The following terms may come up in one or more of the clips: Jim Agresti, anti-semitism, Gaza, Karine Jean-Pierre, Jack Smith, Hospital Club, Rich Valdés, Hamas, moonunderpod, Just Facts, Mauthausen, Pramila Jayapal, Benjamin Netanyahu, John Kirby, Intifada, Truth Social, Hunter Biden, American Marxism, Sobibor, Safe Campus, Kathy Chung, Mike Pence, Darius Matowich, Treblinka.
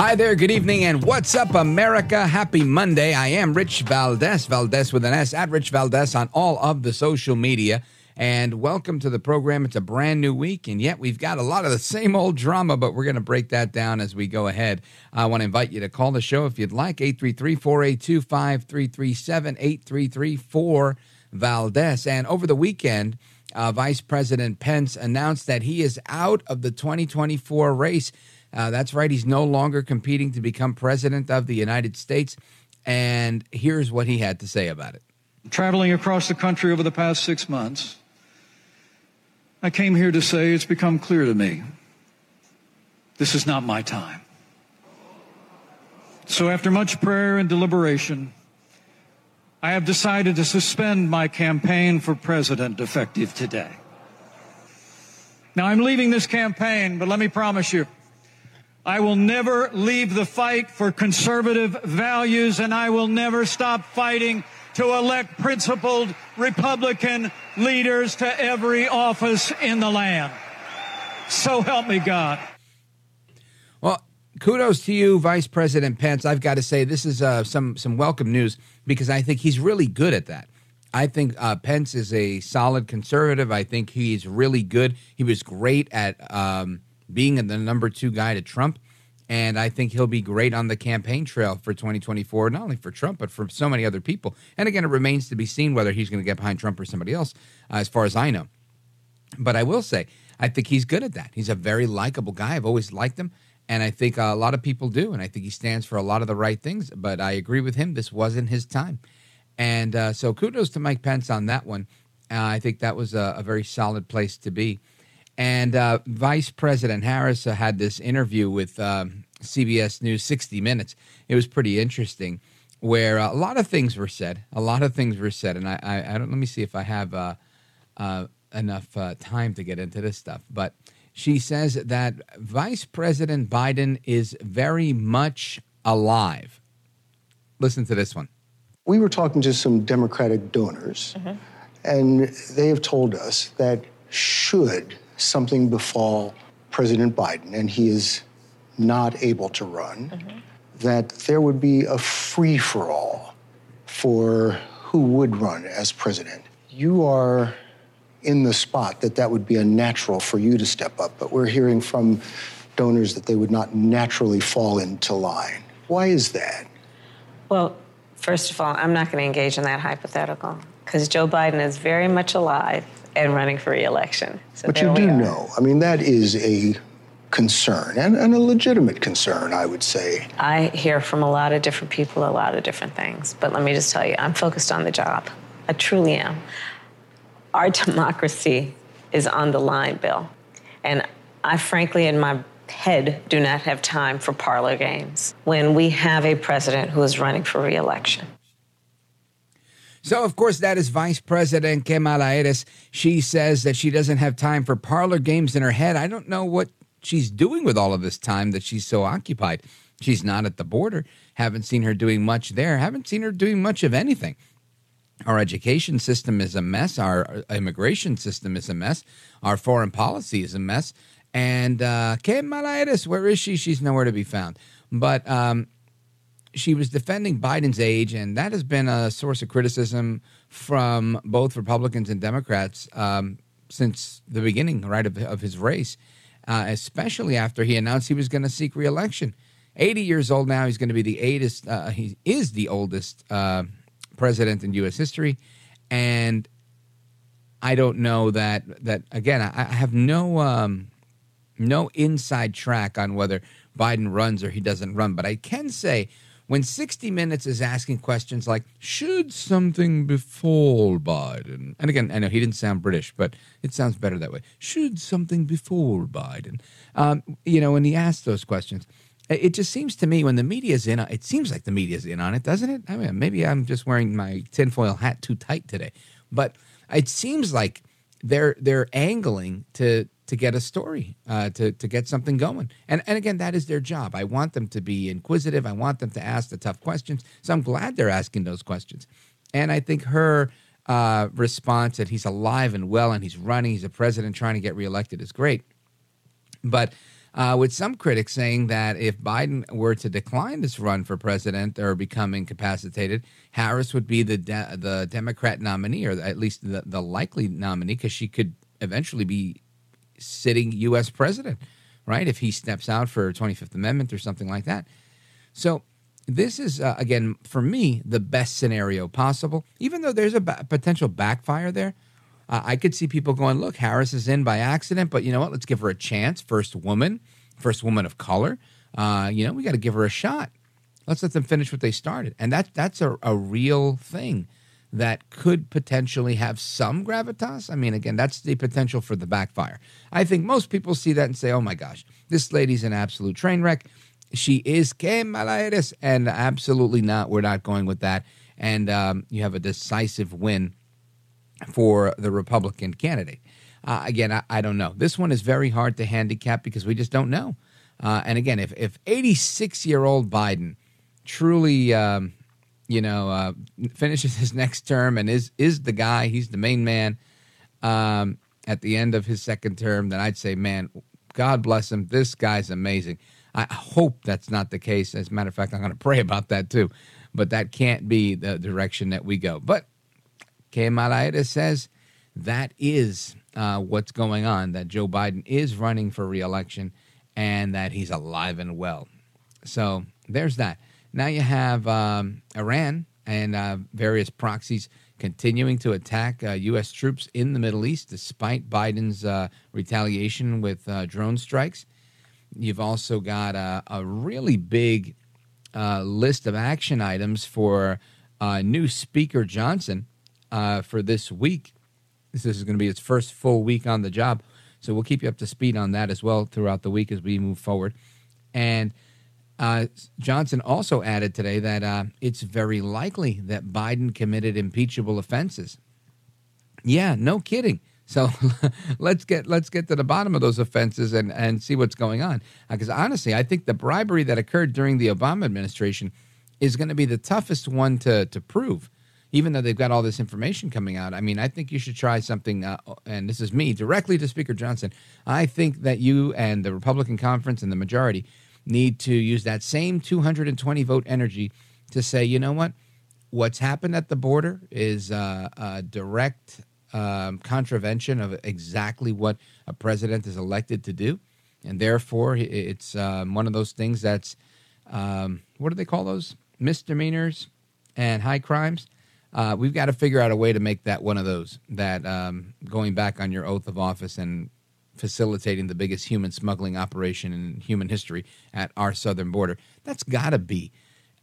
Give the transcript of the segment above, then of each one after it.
Hi there, good evening, and what's up, America? Happy Monday. I am Rich Valdés, Valdés with an S, at Rich Valdés on all of the social media. And welcome to the program. It's a brand new week, and yet we've got a lot of the same old drama, but we're going to break that down as we go ahead. I want to invite you to call the show if you'd like, 833-482-5337, 833-4-VALDEZ. And over the weekend, Vice President Pence announced that he is out of the 2024 race. That's right. He's no longer competing to become president of the United States. And here's what he had to say about it. Traveling across the country over the past 6 months, I came here to say it's become clear to me this is not my time. So after much prayer and deliberation, I have decided to suspend my campaign for president effective today. Now, I'm leaving this campaign, but let me promise you, I will never leave the fight for conservative values, and I will never stop fighting to elect principled Republican leaders to every office in the land. So help me God. Well, kudos to you, Vice President Pence. I've got to say this is some welcome news, because I think he's really good at that. I think Pence is a solid conservative. I think he's really good. He was great at being the number two guy to Trump. And I think he'll be great on the campaign trail for 2024, not only for Trump, but for so many other people. And again, it remains to be seen whether he's going to get behind Trump or somebody else, as far as I know. But I will say, I think he's good at that. He's a very likable guy. I've always liked him. And I think a lot of people do. And I think he stands for a lot of the right things. But I agree with him. This wasn't his time. And so kudos to Mike Pence on that one. I think that was a very solid place to be. And Vice President Harris had this interview with CBS News 60 Minutes. It was pretty interesting, where a lot of things were said. And I don't, let me see if I have enough time to get into this stuff. But she says that Vice President Biden is very much alive. Listen to this one. We were talking to some Democratic donors, and they have told us that should something befall President Biden and he is not able to run, that there would be a free-for-all for who would run as president. You are in the spot that would be unnatural for you to step up, but we're hearing from donors that they would not naturally fall into line. Why is that? Well, first of all, I'm not going to engage in that hypothetical, because Joe Biden is very much alive and running for re-election. So but you do know, I mean, that is a concern, and a legitimate concern, I would say. I hear from a lot of different people a lot of different things, but let me just tell you, I'm focused on the job. I truly am. Our democracy is on the line, Bill. And I frankly, in my head, do not have time for parlor games when we have a president who is running for re-election. So, of course, that is Vice President Kamala Harris. She says that she doesn't have time for parlor games in her head. I don't know what she's doing with all of this time that she's so occupied. She's not at the border. Haven't seen her doing much there. Haven't seen her doing much of anything. Our education system is a mess. Our immigration system is a mess. Our foreign policy is a mess. And Kamala Harris, where is she? She's nowhere to be found. But she was defending Biden's age, and that has been a source of criticism from both Republicans and Democrats since the beginning, right, of his race, especially after he announced he was going to seek re-election. 80 years old now, he's going to be the oldest president in U.S. history, and I don't know that again, I have no inside track on whether Biden runs or he doesn't run, but I can say When 60 Minutes is asking questions like, should something befall Biden? And again, I know he didn't sound British, but it sounds better that way. Should something befall Biden? You know, when he asked those questions, it just seems to me when the media's in, it seems like the media's in on it, doesn't it? I mean, maybe I'm just wearing my tinfoil hat too tight today, but it seems like they're angling to get a story, to get something going. And again, that is their job. I want them to be inquisitive. I want them to ask the tough questions. So I'm glad they're asking those questions. And I think her response that he's alive and well and he's running, he's a president trying to get reelected is great. But with some critics saying that if Biden were to decline this run for president or become incapacitated, Harris would be the Democrat nominee, or at least the likely nominee, because she could eventually be sitting U.S. president, right, if he steps out for 25th Amendment or something like that. So this is, again, for me, the best scenario possible, even though there's a potential backfire there. I could see people going, look, Harris is in by accident, but you know what? Let's give her a chance. First woman of color. You know, we got to give her a shot. Let's let them finish what they started. And that's a real thing that could potentially have some gravitas. I mean, again, that's the potential for the backfire. I think most people see that and say, oh my gosh, this lady's an absolute train wreck. She is Kamala Harris, and absolutely not. We're not going with that. And you have a decisive win for the Republican candidate. Again, I don't know. This one is very hard to handicap because we just don't know. And again, if 86-year-old Biden truly... finishes his next term and is the guy, he's the main man at the end of his second term, then I'd say, man, God bless him. This guy's amazing. I hope that's not the case. As a matter of fact, I'm going to pray about that too. But that can't be the direction that we go. But Kamala Harris says that is what's going on, that Joe Biden is running for re-election and that he's alive and well. So there's that. Now you have Iran and various proxies continuing to attack U.S. troops in the Middle East despite Biden's retaliation with drone strikes. You've also got a really big list of action items for new Speaker Johnson for this week. This is going to be his first full week on the job, so we'll keep you up to speed on that as well throughout the week as we move forward. And Johnson also added today that it's very likely that Biden committed impeachable offenses. Yeah, no kidding. So let's get to the bottom of those offenses and see what's going on. Because honestly, I think the bribery that occurred during the Obama administration is going to be the toughest one to prove, even though they've got all this information coming out. I mean, I think you should try something, and this is me, directly to Speaker Johnson. I think that you and the Republican conference and the majority need to use that same 220-vote energy to say, you know what? What's happened at the border is a direct contravention of exactly what a president is elected to do. And therefore, it's one of those things that's, what do they call those? Misdemeanors and high crimes. We've got to figure out a way to make that one of those, that going back on your oath of office and facilitating the biggest human smuggling operation in human history at our southern border. That's got to be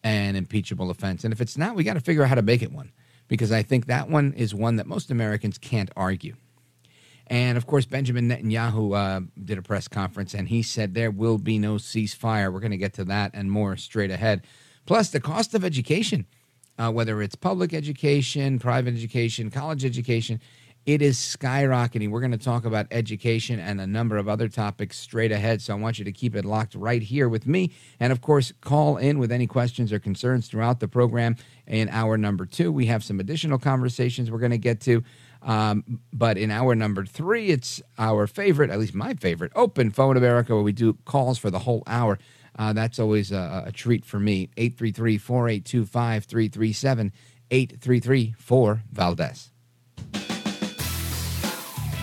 an impeachable offense. And if it's not, we got to figure out how to make it one, because I think that one is one that most Americans can't argue. And, of course, Benjamin Netanyahu did a press conference, and he said there will be no ceasefire. We're going to get to that and more straight ahead. Plus, the cost of education, whether it's public education, private education, college education, it is skyrocketing. We're going to talk about education and a number of other topics straight ahead, so I want you to keep it locked right here with me. And, of course, call in with any questions or concerns throughout the program. In hour number 2, we have some additional conversations we're going to get to. But in hour number 3, it's our favorite, at least my favorite, Open Phone America, where we do calls for the whole hour. That's always a treat for me. 833-482-5337, 833-4-VALDEZ.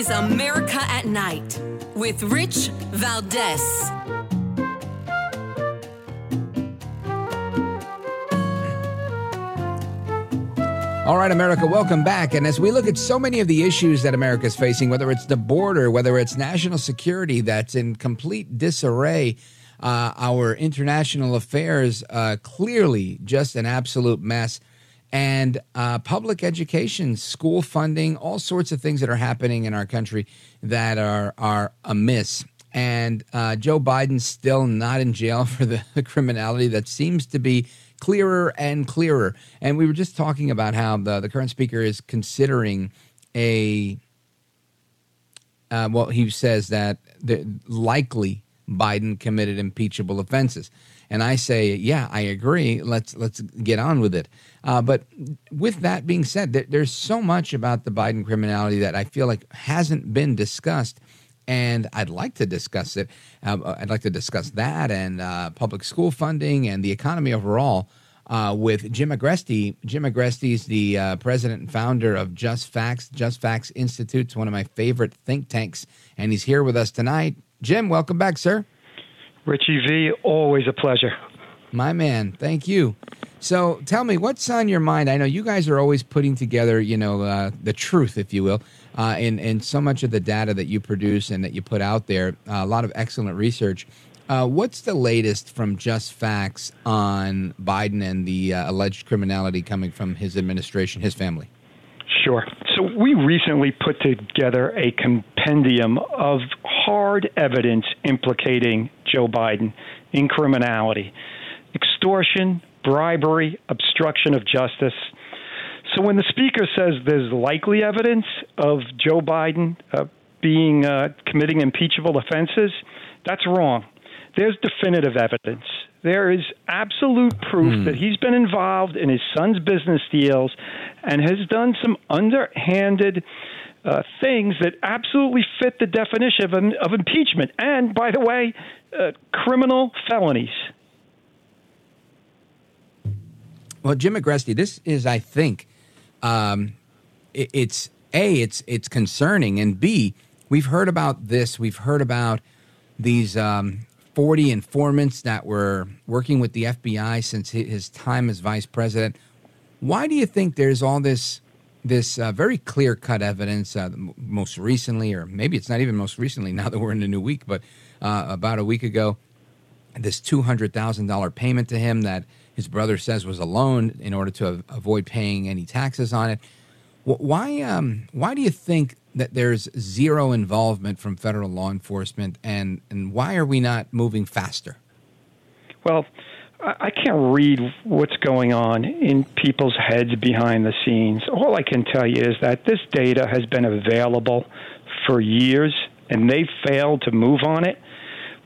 is America at Night with Rich Valdés. All right, America, welcome back. And as we look at so many of the issues that America is facing, whether it's the border, whether it's national security that's in complete disarray, our international affairs clearly just an absolute mess. And public education, school funding, all sorts of things that are happening in our country that are amiss. And Joe Biden's still not in jail for the criminality that seems to be clearer and clearer. And we were just talking about how the current speaker is considering a, well, he says that likely Biden committed impeachable offenses. And I say, yeah, I agree. Let's get on with it. But with that being said, there's so much about the Biden criminality that I feel like hasn't been discussed, and I'd like to discuss it. I'd like to discuss that and public school funding and the economy overall with Jim Agresti. Jim Agresti is the president and founder of Just Facts. Just Facts Institute is one of my favorite think tanks, and he's here with us tonight. Jim, welcome back, sir. Richie V, always a pleasure. My man, thank you. So tell me, what's on your mind? I know you guys are always putting together, you know, the truth, if you will, in so much of the data that you produce and that you put out there, a lot of excellent research. What's the latest from Just Facts on Biden and the alleged criminality coming from his administration, his family? Sure. So we recently put together a compendium of hard evidence implicating Joe Biden in criminality, extortion, bribery, obstruction of justice. So when the speaker says there's likely evidence of Joe Biden being committing impeachable offenses, that's wrong. There's definitive evidence. There is absolute proof that he's been involved in his son's business deals and has done some underhanded things that absolutely fit the definition of impeachment. And, by the way, criminal felonies. Well, Jim Agresti, this is, I think, it's A, it's concerning, and B, we've heard about this. We've heard about these 40 informants that were working with the FBI since his time as vice president. Why do you think there's all this very clear-cut evidence, most recently, or maybe it's not even most recently now that we're in a new week, but about a week ago, this $200,000 payment to him that his brother says was a loan in order to avoid paying any taxes on it. Why do you think that there's zero involvement from federal law enforcement, and why are we not moving faster? Well, I can't read what's going on in people's heads behind the scenes. All I can tell you is that this data has been available for years, and they failed to move on it,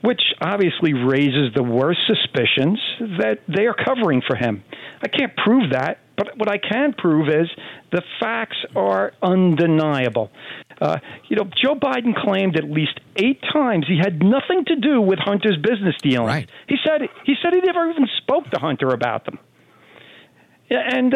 which obviously raises the worst suspicions that they are covering for him. I can't prove that, but what I can prove is the facts are undeniable. Joe Biden claimed at least 8 times he had nothing to do with Hunter's business dealings. Right. He said he never even spoke to Hunter about them. And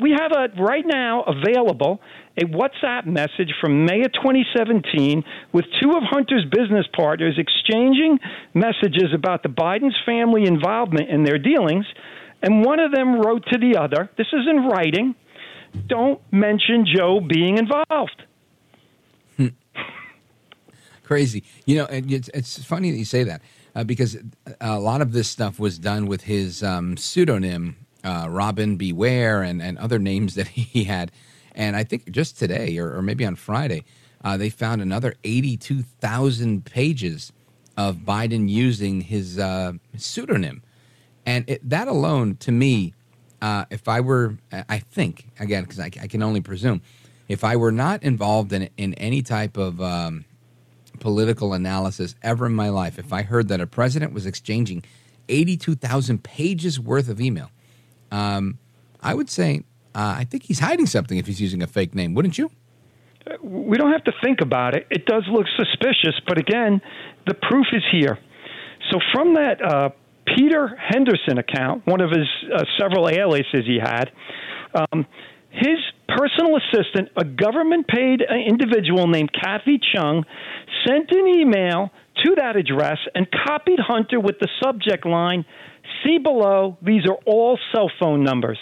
we have right now available a WhatsApp message from May of 2017 with 2 of Hunter's business partners exchanging messages about the Biden's family involvement in their dealings, and one of them wrote to the other, this is in writing, "Don't mention Joe being involved." Crazy. You know, it's funny that you say that because a lot of this stuff was done with his pseudonym, Robin Beware, and other names that he had. And I think just today or maybe on Friday, they found another 82,000 pages of Biden using his pseudonym. And that alone, to me, I can only presume, if I were not involved in any type of political analysis ever in my life, if I heard that a president was exchanging 82,000 pages worth of email, I would say I think he's hiding something if he's using a fake name, wouldn't you? We don't have to think about it. It does look suspicious, but again, the proof is here. So from that Peter Henderson account, one of his several aliases he had, his personal assistant, a government-paid individual named Kathy Chung, sent an email to that address and copied Hunter with the subject line, "See below, these are all cell phone numbers."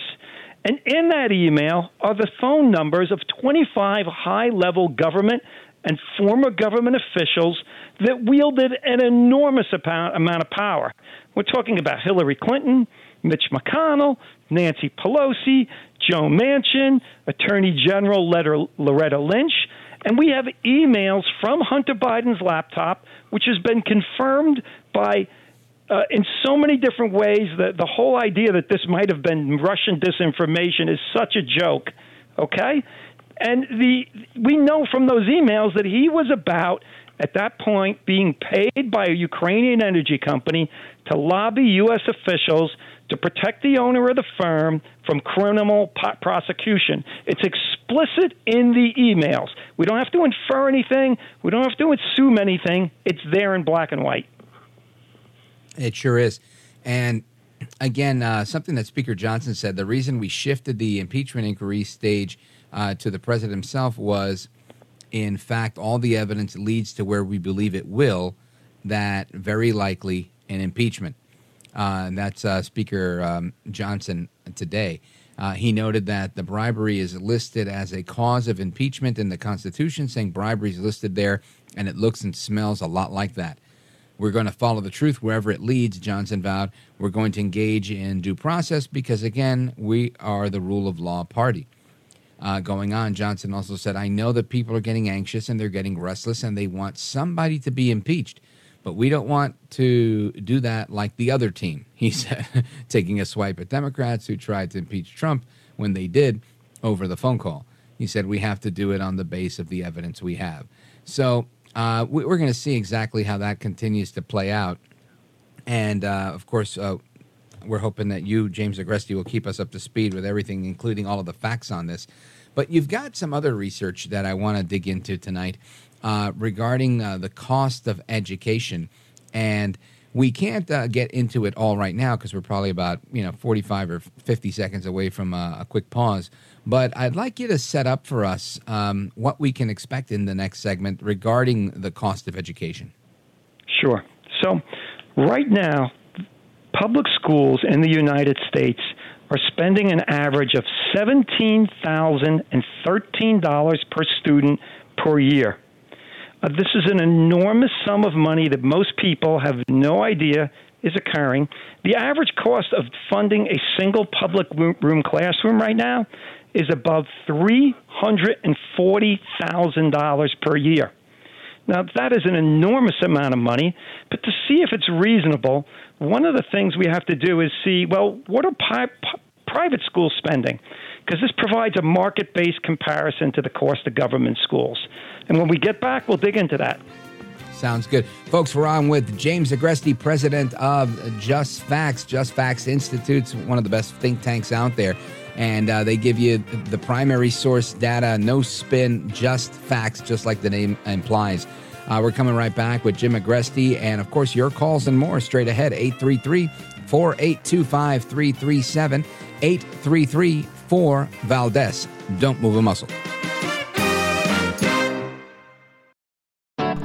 And in that email are the phone numbers of 25 high-level government and former government officials that wielded an enormous amount of power. We're talking about Hillary Clinton, Mitch McConnell, Nancy Pelosi, Joe Manchin, Attorney General Loretta Lynch, and we have emails from Hunter Biden's laptop, which has been confirmed by in so many different ways that the whole idea that this might have been Russian disinformation is such a joke, okay? And we know from those emails that he was about, at that point, being paid by a Ukrainian energy company to lobby U.S. officials to protect the owner of the firm from criminal prosecution. It's explicit in the emails. We don't have to infer anything. We don't have to assume anything. It's there in black and white. It sure is. And again, something that Speaker Johnson said, the reason we shifted the impeachment inquiry stage to the president himself was, in fact, all the evidence leads to where we believe it will, that very likely an impeachment. And that's Speaker Johnson today. He noted that the bribery is listed as a cause of impeachment in the Constitution, saying bribery is listed there, and it looks and smells a lot like that. We're going to follow the truth wherever it leads, Johnson vowed. We're going to engage in due process because, again, we are the rule of law party. Going on, Johnson also said, I know that people are getting anxious and they're getting restless and they want somebody to be impeached, but we don't want to do that like the other team, he said, taking a swipe at Democrats who tried to impeach Trump when they did over the phone call. He said, we have to do it on the base of the evidence we have. So we're going to see exactly how that continues to play out. And, of course, we're hoping that you, James Agresti, will keep us up to speed with everything, including all of the facts on this. But you've got some other research that I want to dig into tonight regarding the cost of education. And we can't get into it all right now because we're probably about 45 or 50 seconds away from a quick pause. But I'd like you to set up for us what we can expect in the next segment regarding the cost of education. Sure. So right now, public schools in the United States are spending an average of $17,013 per student per year. This is an enormous sum of money that most people have no idea is occurring. The average cost of funding a single public room classroom right now is above $340,000 per year. Now, that is an enormous amount of money, but to see if it's reasonable, one of the things we have to do is see, well, what are private schools spending? Because this provides a market-based comparison to the cost of government schools. And when we get back, we'll dig into that. Sounds good. Folks, we're on with James Agresti, president of Just Facts. Just Facts Institute's one of the best think tanks out there. And they give you the primary source data, no spin, just facts, just like the name implies. We're coming right back with Jim Agresti and, of course, your calls and more straight ahead. 833-482-5337, 833-4-VALDEZ. Don't move a muscle.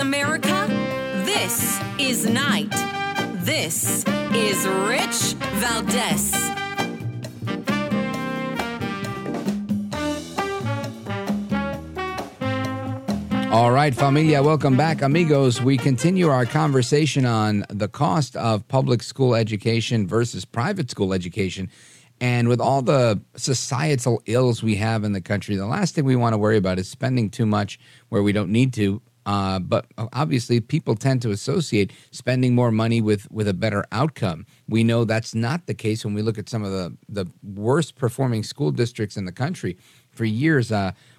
America, this is night. This is Rich Valdés. All right, familia, welcome back, amigos. We continue our conversation on the cost of public school education versus private school education. And with all the societal ills we have in the country, the last thing we want to worry about is spending too much where we don't need to. But obviously, people tend to associate spending more money with a better outcome. We know that's not the case when we look at some of the worst performing school districts in the country. For years,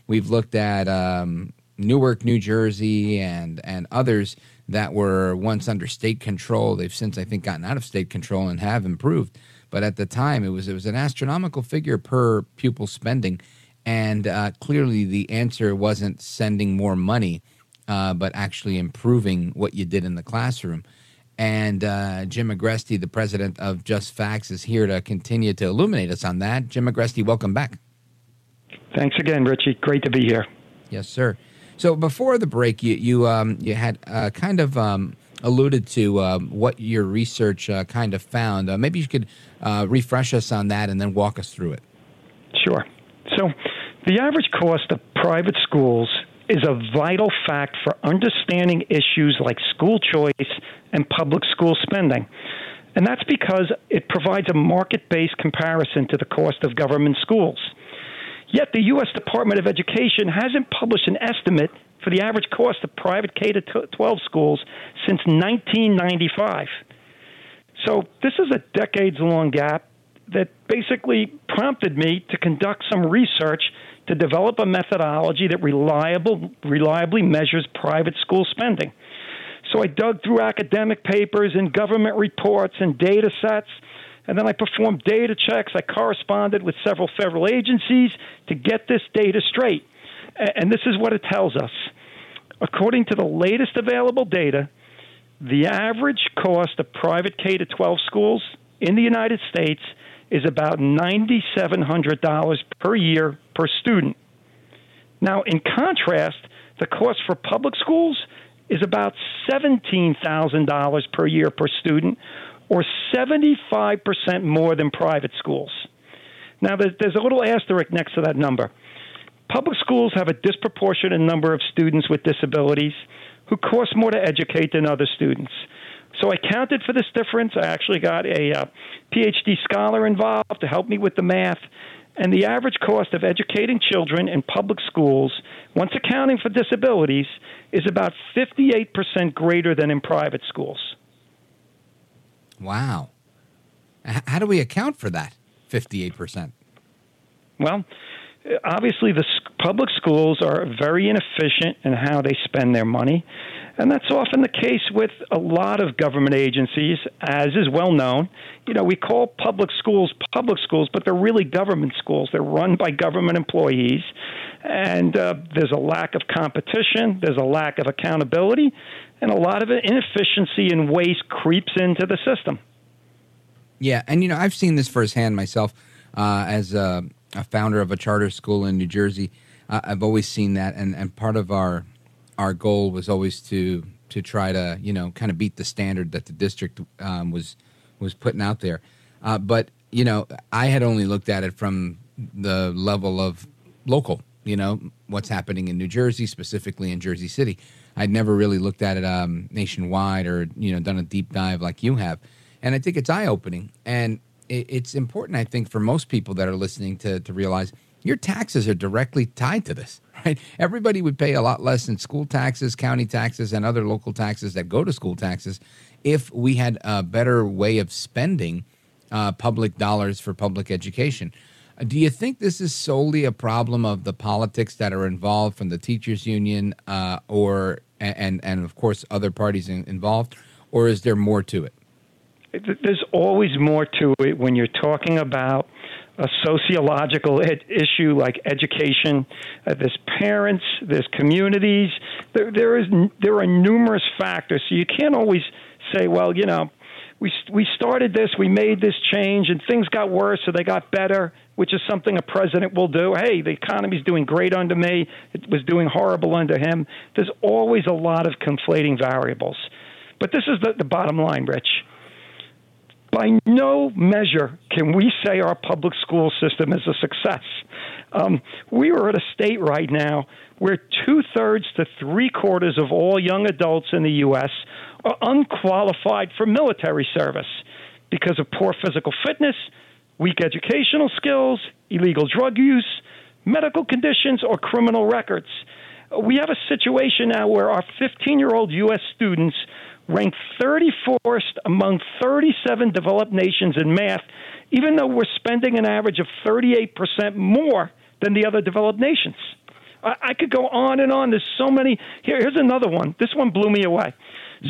we've looked at Newark, New Jersey, and others that were once under state control. They've since, I think, gotten out of state control and have improved. But at the time, it was an astronomical figure per pupil spending. And clearly, the answer wasn't sending more money, but actually improving what you did in the classroom. And Jim Agresti, the president of Just Facts, is here to continue to illuminate us on that. Jim Agresti, welcome back. Thanks again, Richie. Great to be here. Yes, sir. So before the break, you had kind of alluded to what your research kind of found. Maybe you could refresh us on that and then walk us through it. Sure. So the average cost of private schools is a vital fact for understanding issues like school choice and public school spending. And that's because it provides a market-based comparison to the cost of government schools. Yet the U.S. Department of Education hasn't published an estimate for the average cost of private K-12 schools since 1995. So this is a decades-long gap that basically prompted me to conduct some research to develop a methodology that reliably measures private school spending. So I dug through academic papers and government reports and data sets, and then I performed data checks. I corresponded with several federal agencies to get this data straight. And this is what it tells us. According to the latest available data, the average cost of private K-12 schools in the United States is about $9,700 per year per student. Now, in contrast, the cost for public schools is about $17,000 per year per student, or 75% more than private schools. Now, there's a little asterisk next to that number. Public schools have a disproportionate number of students with disabilities who cost more to educate than other students. So I counted for this difference. I actually got a PhD scholar involved to help me with the math. And the average cost of educating children in public schools, once accounting for disabilities, is about 58% greater than in private schools. Wow. How do we account for that 58%? Well, obviously, the public schools are very inefficient in how they spend their money. And that's often the case with a lot of government agencies, as is well known. You know, we call public schools, but they're really government schools. They're run by government employees. And there's a lack of competition. There's a lack of accountability. And a lot of inefficiency and waste creeps into the system. Yeah. And, you know, I've seen this firsthand myself as a founder of a charter school in New Jersey. I've always seen that. And part of our goal was always to try to, you know, kind of beat the standard that the district was putting out there. But, you know, I had only looked at it from the level of local, you know, what's happening in New Jersey, specifically in Jersey City. I'd never really looked at it nationwide or, you know, done a deep dive like you have. And I think it's eye-opening. And it's important, I think, for most people that are listening to realize your taxes are directly tied to this, right? Everybody would pay a lot less in school taxes, county taxes, and other local taxes that go to school taxes if we had a better way of spending public dollars for public education. Do you think this is solely a problem of the politics that are involved from the teachers union or of course, other parties involved, or is there more to it? There's always more to it when you're talking about a sociological issue like education. There's parents, there's communities. There are numerous factors. So you can't always say, well, you know, we started this, we made this change, and things got worse, so they got better, which is something a president will do. Hey, the economy's doing great under me. It was doing horrible under him. There's always a lot of conflating variables. But this is the bottom line, Rich. By no measure can we say our public school system is a success. We are at a state right now where 2/3 to 3/4 of all young adults in the U.S. are unqualified for military service because of poor physical fitness, weak educational skills, illegal drug use, medical conditions, or criminal records. We have a situation now where our 15-year-old U.S. students rank 31st among 37 developed nations in math, even though we're spending an average of 38% more than the other developed nations. I could go on and on. There's so many. Here's another one. This one blew me away.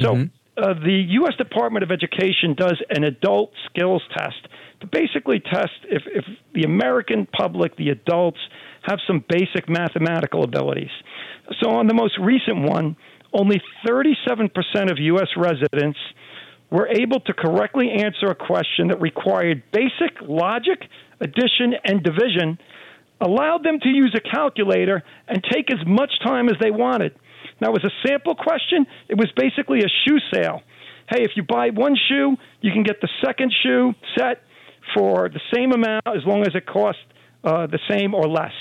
So the U.S. Department of Education does an adult skills test to basically test if the American public, the adults, have some basic mathematical abilities. So on the most recent one, only 37% of U.S. residents were able to correctly answer a question that required basic logic, addition, and division, allowed them to use a calculator and take as much time as they wanted. Now, it was a sample question. It was basically a shoe sale. Hey, if you buy one shoe, you can get the second shoe set for the same amount as long as it costs the same or less.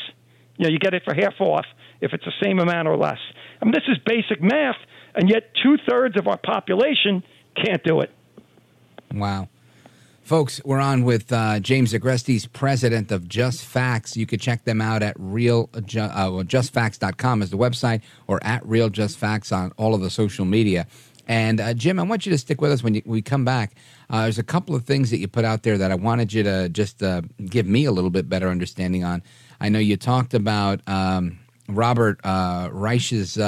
You know, you get it for half off if it's the same amount or less. I mean, this is basic math, and yet 2/3 of our population can't do it. Wow. Folks, we're on with James Agresti's, president of Just Facts. You can check them out at justfacts.com is the website, or at RealJustFacts on all of the social media. And, Jim, I want you to stick with us when we come back. There's a couple of things that you put out there that I wanted you to just give me a little bit better understanding on. I know you talked about Robert Reich's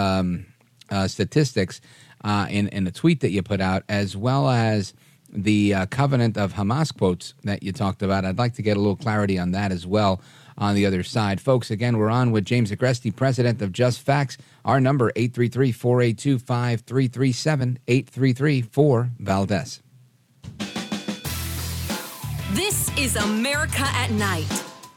statistics in a tweet that you put out, as well as the covenant of Hamas quotes that you talked about. I'd like to get a little clarity on that as well on the other side. Folks, again, we're on with James Agresti, president of Just Facts. Our number, 833-482-5337, 833-4-VALDEZ. This is America at Night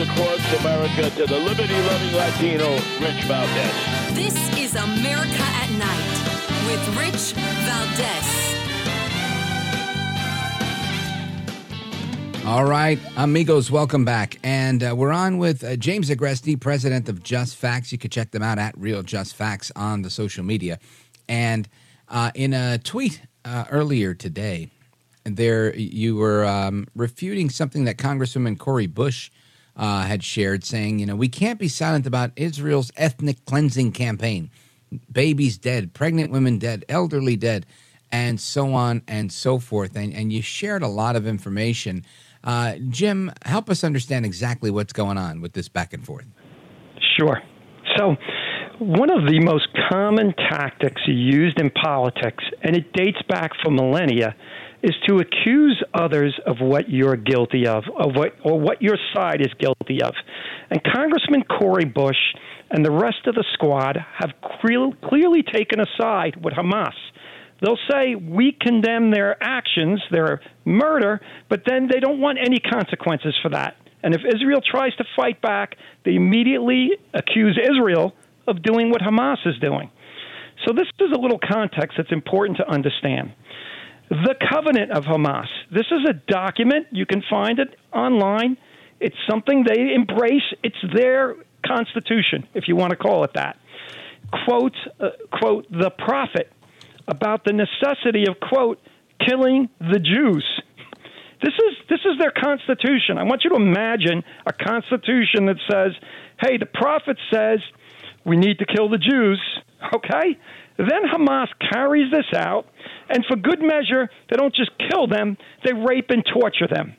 Across America to the liberty-loving Latino, Rich Valdés. This is America at Night with Rich Valdés. All right, amigos, welcome back. And we're on with James Agresti, president of Just Facts. You can check them out at Real Just Facts on the social media. And in a tweet earlier today, there you were refuting something that Congresswoman Cori Bush had shared, saying, you know, we can't be silent about Israel's ethnic cleansing campaign. Babies dead, pregnant women dead, elderly dead, and so on and so forth. And you shared a lot of information. Jim, help us understand exactly what's going on with this back and forth. Sure. So one of the most common tactics used in politics, and it dates back for millennia, is to accuse others of what you're guilty of what, or what your side is guilty of. And Congressman Cori Bush and the rest of the squad have clearly taken a side with Hamas. They'll say, we condemn their actions, their murder, but then they don't want any consequences for that. And if Israel tries to fight back, they immediately accuse Israel of doing what Hamas is doing. So this is a little context that's important to understand. The Covenant of Hamas. This is a document. You can find it online. It's something they embrace. It's their constitution, if you want to call it that. Quote, quote, the prophet about the necessity of, quote, killing the Jews. This is their constitution. I want you to imagine a constitution that says, hey, the prophet says we need to kill the Jews, okay? Then Hamas carries this out, and for good measure, they don't just kill them, they rape and torture them.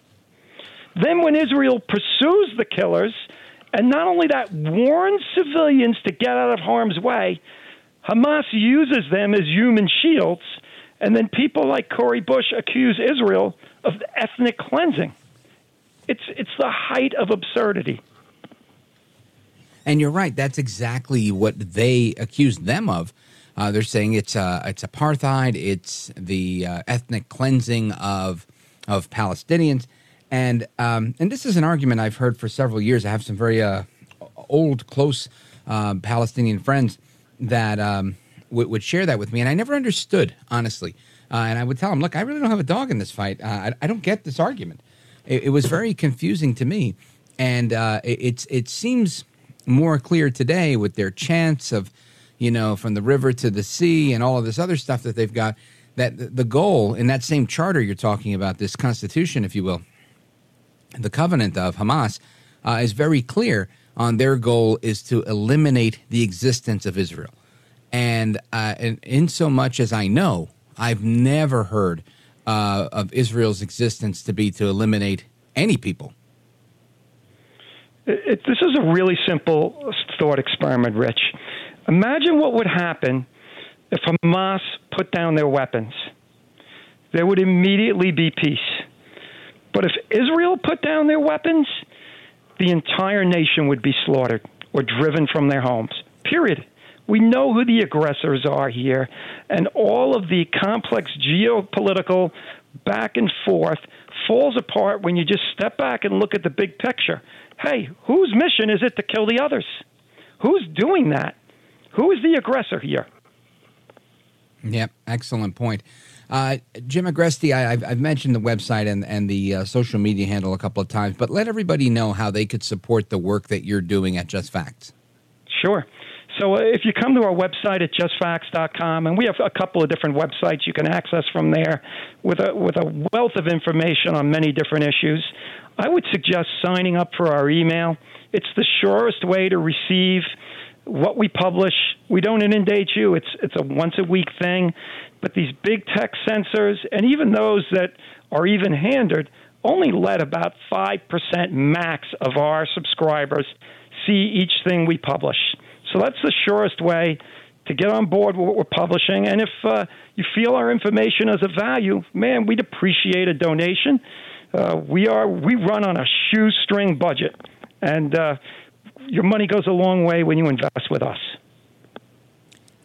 Then when Israel pursues the killers, and not only that, warns civilians to get out of harm's way, Hamas uses them as human shields, And then people like Cori Bush accuse Israel of ethnic cleansing. It's the height of absurdity. And you're right. That's exactly what they accused them of. They're saying it's apartheid. It's the ethnic cleansing of Palestinians. And this is an argument I've heard for several years. I have some very old, close Palestinian friends that would share that with me. And I never understood, honestly. And I would tell them, look, I really don't have a dog in this fight. I don't get this argument. It was very confusing to me. And it seems more clear today with their chants of, you know, from the river to the sea and all of this other stuff that they've got, that the goal in that same charter you're talking about, this constitution, if you will, the covenant of Hamas, is very clear on their goal is to eliminate the existence of Israel. And in so much as I know, I've never heard of Israel's existence to be to eliminate any people. This is a really simple thought experiment, Rich. Imagine what would happen if Hamas put down their weapons. There would immediately be peace. But if Israel put down their weapons, the entire nation would be slaughtered or driven from their homes, period. We know who the aggressors are here, and all of the complex geopolitical back and forth falls apart when you just step back and look at the big picture. Hey, whose mission is it to kill the others? Who's doing that? Who is the aggressor here? Yep, excellent point. Jim Agresti, I've mentioned the website and the social media handle a couple of times, but let everybody know how they could support the work that you're doing at Just Facts. Sure. So if you come to our website at justfacts.com, and we have a couple of different websites you can access from there with a wealth of information on many different issues, I would suggest signing up for our email. It's the surest way to receive what we publish. We don't inundate you. It's a once-a-week thing. But these big tech censors, and even those that are even-handed, only let about 5% max of our subscribers see each thing we publish. So that's the surest way to get on board with what we're publishing. And if you feel our information is of value, man, we'd appreciate a donation. We run on a shoestring budget, and your money goes a long way when you invest with us.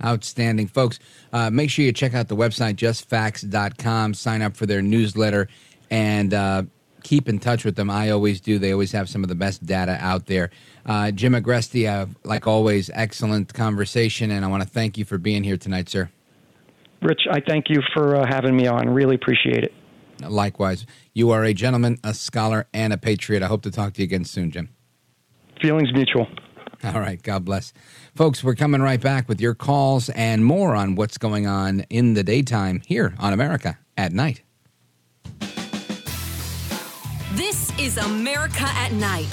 Outstanding, folks. Make sure you check out the website, justfacts.com, sign up for their newsletter, and keep in touch with them. I always do. They always have some of the best data out there. Jim Agresti, like always, excellent conversation, and I want to thank you for being here tonight, sir. Rich, I thank you for having me on. Really appreciate it. Likewise. You are a gentleman, a scholar, and a patriot. I hope to talk to you again soon, Jim. Feelings mutual. All right. God bless. Folks, we're coming right back with your calls and more on what's going on in the daytime here on America at Night. This is America at Night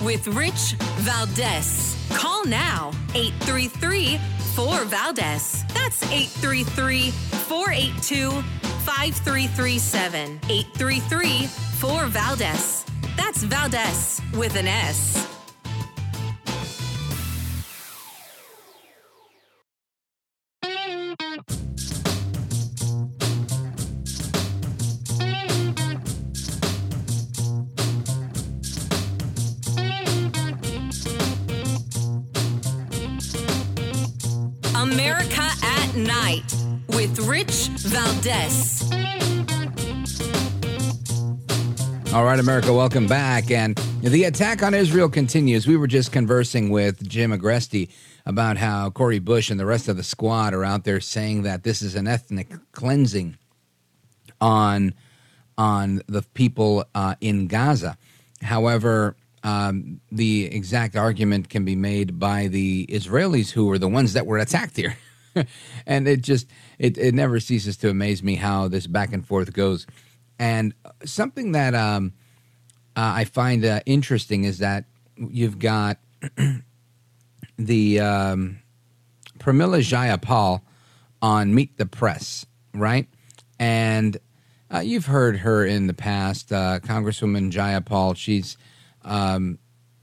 with Rich Valdés. Call now, 833-4VALDEZ. That's 833-482-5337. 833-4VALDEZ. That's Valdés with an S. America at Night with Rich Valdés. All right, America, welcome back. And the attack on Israel continues. We were just conversing with Jim Agresti about how Cori Bush and the rest of the squad are out there saying that this is an ethnic cleansing on the people in Gaza. However, the exact argument can be made by the Israelis who were the ones that were attacked here. And it never ceases to amaze me how this back and forth goes. And something that I find interesting is that you've got the Pramila Jayapal on Meet the Press, right? And you've heard her in the past, Congresswoman Jayapal.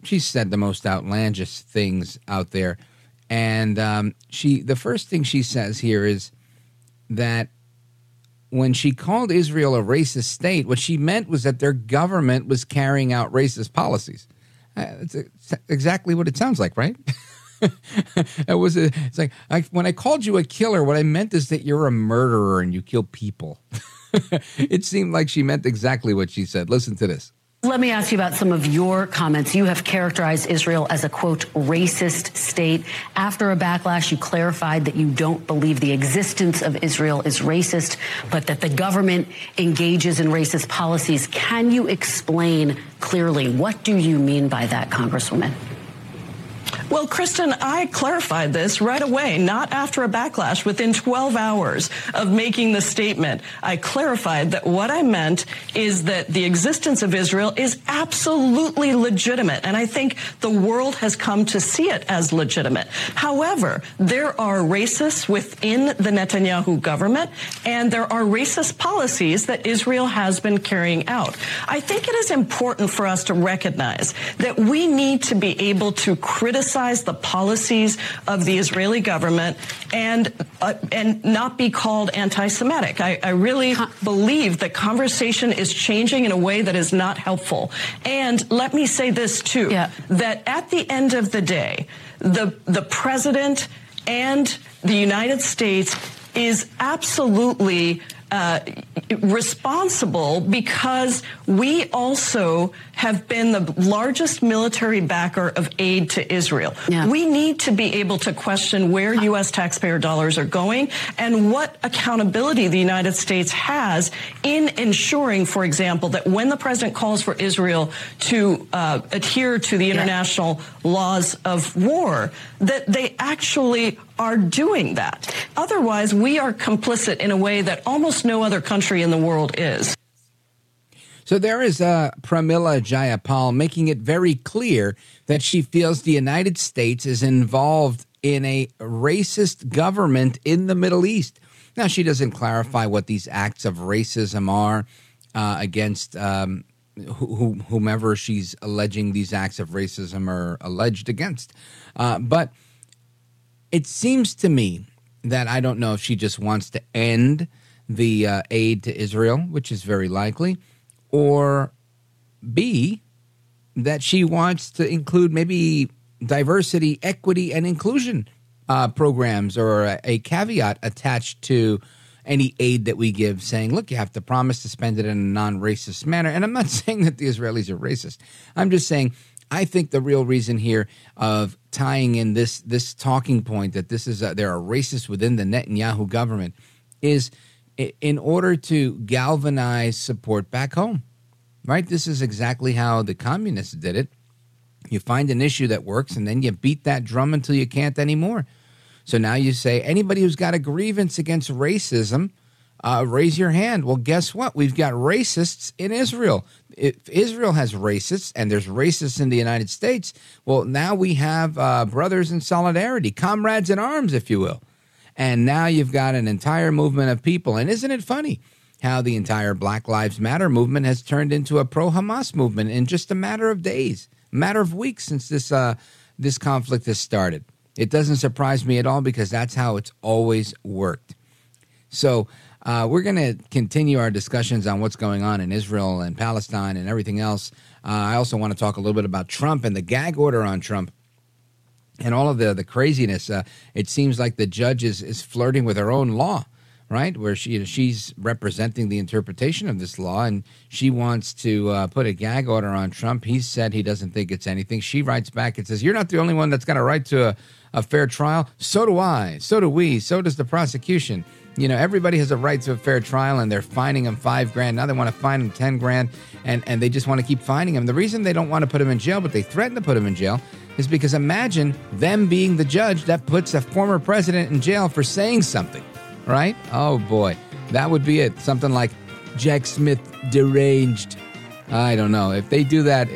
She said the most outlandish things out there. And the first thing she says here is that when she called Israel a racist state, what she meant was that their government was carrying out racist policies. That's exactly what it sounds like, right? It's like, when I called you a killer, what I meant is that you're a murderer and you kill people. It seemed like she meant exactly what she said. Listen to this. Let me ask you about some of your comments. You have characterized Israel as a, quote, racist state. After a backlash, you clarified that you don't believe the existence of Israel is racist, but that the government engages in racist policies. Can you explain clearly what do you mean by that, Congresswoman? Well, Kristen, I clarified this right away, not after a backlash, within 12 hours of making the statement. I clarified that what I meant is that the existence of Israel is absolutely legitimate, and I think the world has come to see it as legitimate. However, there are racists within the Netanyahu government, and there are racist policies that Israel has been carrying out. I think it is important for us to recognize that we need to be able to criticize the policies of the Israeli government and not be called anti-Semitic. I really believe that conversation is changing in a way that is not helpful. And let me say this, too, that at the end of the day, the president and the United States is absolutely responsible because we also have been the largest military backer of aid to Israel. Yeah. We need to be able to question where U.S. taxpayer dollars are going and what accountability the United States has in ensuring, for example, that when the president calls for Israel to adhere to the international laws of war, that they actually are doing that. Otherwise, we are complicit in a way that almost no other country in the world is. So there is Pramila Jayapal making it very clear that she feels the United States is involved in a racist government in the Middle East. Now, she doesn't clarify what these acts of racism are against whomever she's alleging these acts of racism are alleged against. But it seems to me that I don't know if she just wants to end the aid to Israel, which is very likely, or B, that she wants to include maybe diversity, equity, and inclusion programs or a caveat attached to any aid that we give saying, look, you have to promise to spend it in a non-racist manner. And I'm not saying that the Israelis are racist. I'm just saying I think the real reason here of tying in this talking point that this is there are racists within the Netanyahu government is in order to galvanize support back home, right? This is exactly how the communists did it. You find an issue that works, and then you beat that drum until you can't anymore. So now you say, anybody who's got a grievance against racism, raise your hand. Well, guess what? We've got racists in Israel. If Israel has racists, and there's racists in the United States, well, now we have brothers in solidarity, comrades in arms, if you will. And now you've got an entire movement of people. And isn't it funny how the entire Black Lives Matter movement has turned into a pro-Hamas movement in just a matter of days, a matter of weeks since this conflict has started. It doesn't surprise me at all because that's how it's always worked. So we're going to continue our discussions on what's going on in Israel and Palestine and everything else. I also want to talk a little bit about Trump and the gag order on Trump. And all of the craziness, it seems like the judge is flirting with her own law, right? Where she's representing the interpretation of this law, and she wants to put a gag order on Trump. He said he doesn't think it's anything. She writes back and says, you're not the only one that's got a right to a fair trial. So do I. So do we. So does the prosecution. You know, everybody has a right to a fair trial, and they're fining him $5,000. Now they want to fine him $10,000, and they just want to keep fining him. The reason they don't want to put him in jail, but they threaten to put him in jail, is because imagine them being the judge that puts a former president in jail for saying something, right? Oh, boy. That would be it. Something like Jack Smith deranged. I don't know. If they do that,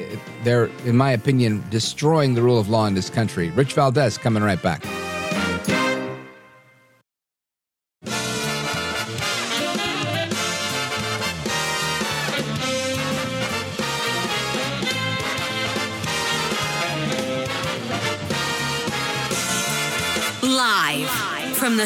they're, in my opinion, destroying the rule of law in this country. Rich Valdés coming right back. Live from the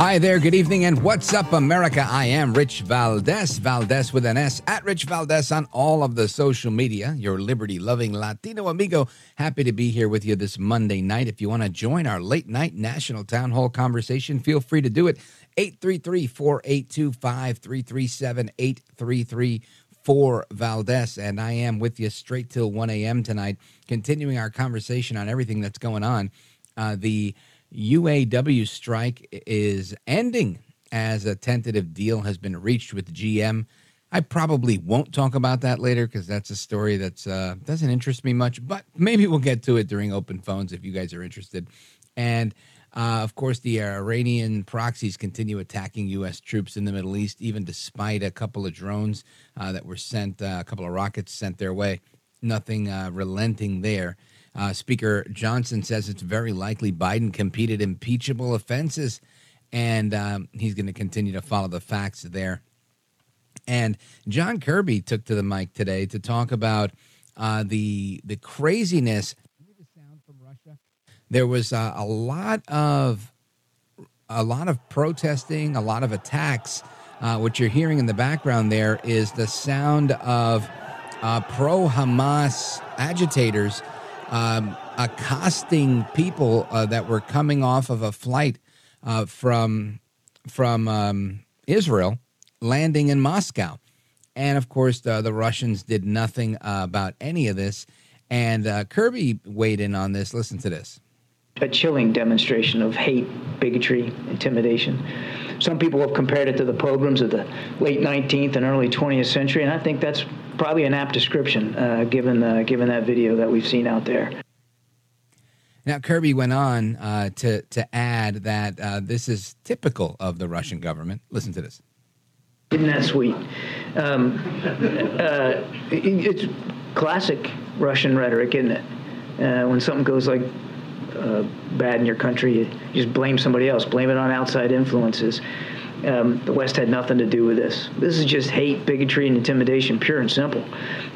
Hi there, good evening, and what's up, America? I am Rich Valdés, Valdés with an S, at Rich Valdés on all of the social media, your liberty-loving Latino amigo. Happy to be here with you this Monday night. If you want to join our late-night national town hall conversation, feel free to do it. 833-482-5337, 833-4VALDEZ, and I am with you straight till 1 a.m. tonight, continuing our conversation on everything that's going on. The UAW strike is ending as a tentative deal has been reached with GM. I probably won't talk about that later because that's a story that doesn't interest me much, but maybe we'll get to it during open phones if you guys are interested. And of course, the Iranian proxies continue attacking U.S. troops in the Middle East, even despite a couple of drones that were sent, a couple of rockets sent their way. Nothing relenting there. Speaker Johnson says it's very likely Biden committed impeachable offenses, and he's going to continue to follow the facts there. And John Kirby took to the mic today to talk about the craziness. There was a lot of protesting, a lot of attacks. What you're hearing in the background there is the sound of pro-Hamas agitators accosting people that were coming off of a flight from Israel, landing in Moscow. And, of course, the Russians did nothing about any of this. And Kirby weighed in on this. Listen to this. A chilling demonstration of hate, bigotry, intimidation. Some people have compared it to the pogroms of the late 19th and early 20th century, and I think that's probably an apt description given that video that we've seen out there. Now, Kirby went on to add that this is typical of the Russian government. Listen to this. Isn't that sweet? It's classic Russian rhetoric, isn't it? When something goes like bad in your country, you just blame somebody else, blame it on outside influences. The West had nothing to do with this. This is just hate, bigotry, and intimidation, pure and simple.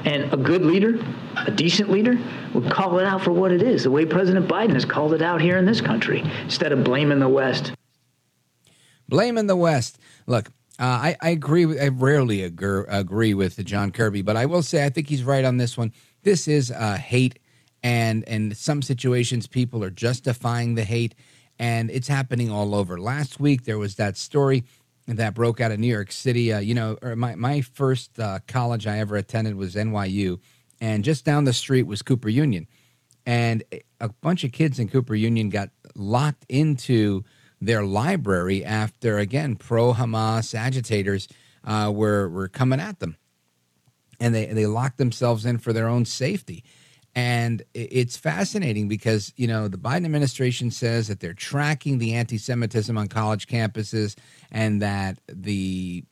And a good leader, a decent leader, would call it out for what it is, the way President Biden has called it out here in this country, instead of blaming the West. Blaming the West. Look, I agree. I rarely agree with John Kirby, but I will say I think he's right on this one. This is hate. And in some situations, people are justifying the hate, and it's happening all over. Last week, there was that story that broke out in New York City. My first college I ever attended was NYU, and just down the street was Cooper Union. And a bunch of kids in Cooper Union got locked into their library after, again, pro-Hamas agitators were coming at them. And they locked themselves in for their own safety. And it's fascinating because, you know, the Biden administration says that they're tracking the anti-Semitism on college campuses and that the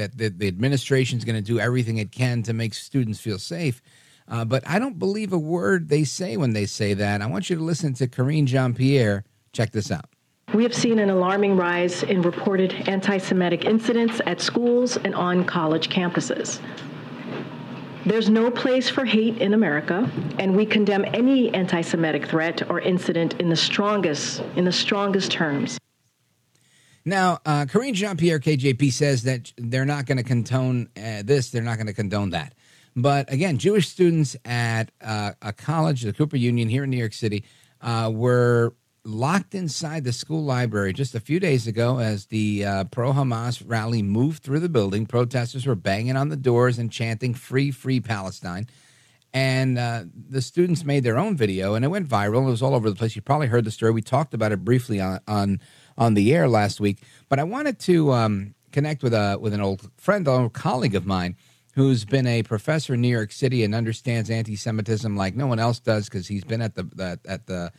administration is going to do everything it can to make students feel safe. But I don't believe a word they say when they say that. I want you to listen to Karine Jean-Pierre. Check this out. We have seen an alarming rise in reported anti-Semitic incidents at schools and on college campuses. There's no place for hate in America, and we condemn any anti-Semitic threat or incident in the strongest terms. Now, Karine Jean-Pierre, KJP, says that they're not going to condone this, they're not going to condone that. But again, Jewish students at a college, the Cooper Union here in New York City, were locked inside the school library just a few days ago as the pro-Hamas rally moved through the building. Protesters were banging on the doors and chanting, "Free, free Palestine." And the students made their own video, and it went viral. It was all over the place. You probably heard the story. We talked about it briefly on the air last week. But I wanted to connect with an old friend, an old colleague of mine, who's been a professor in New York City and understands anti-Semitism like no one else does because he's been he's the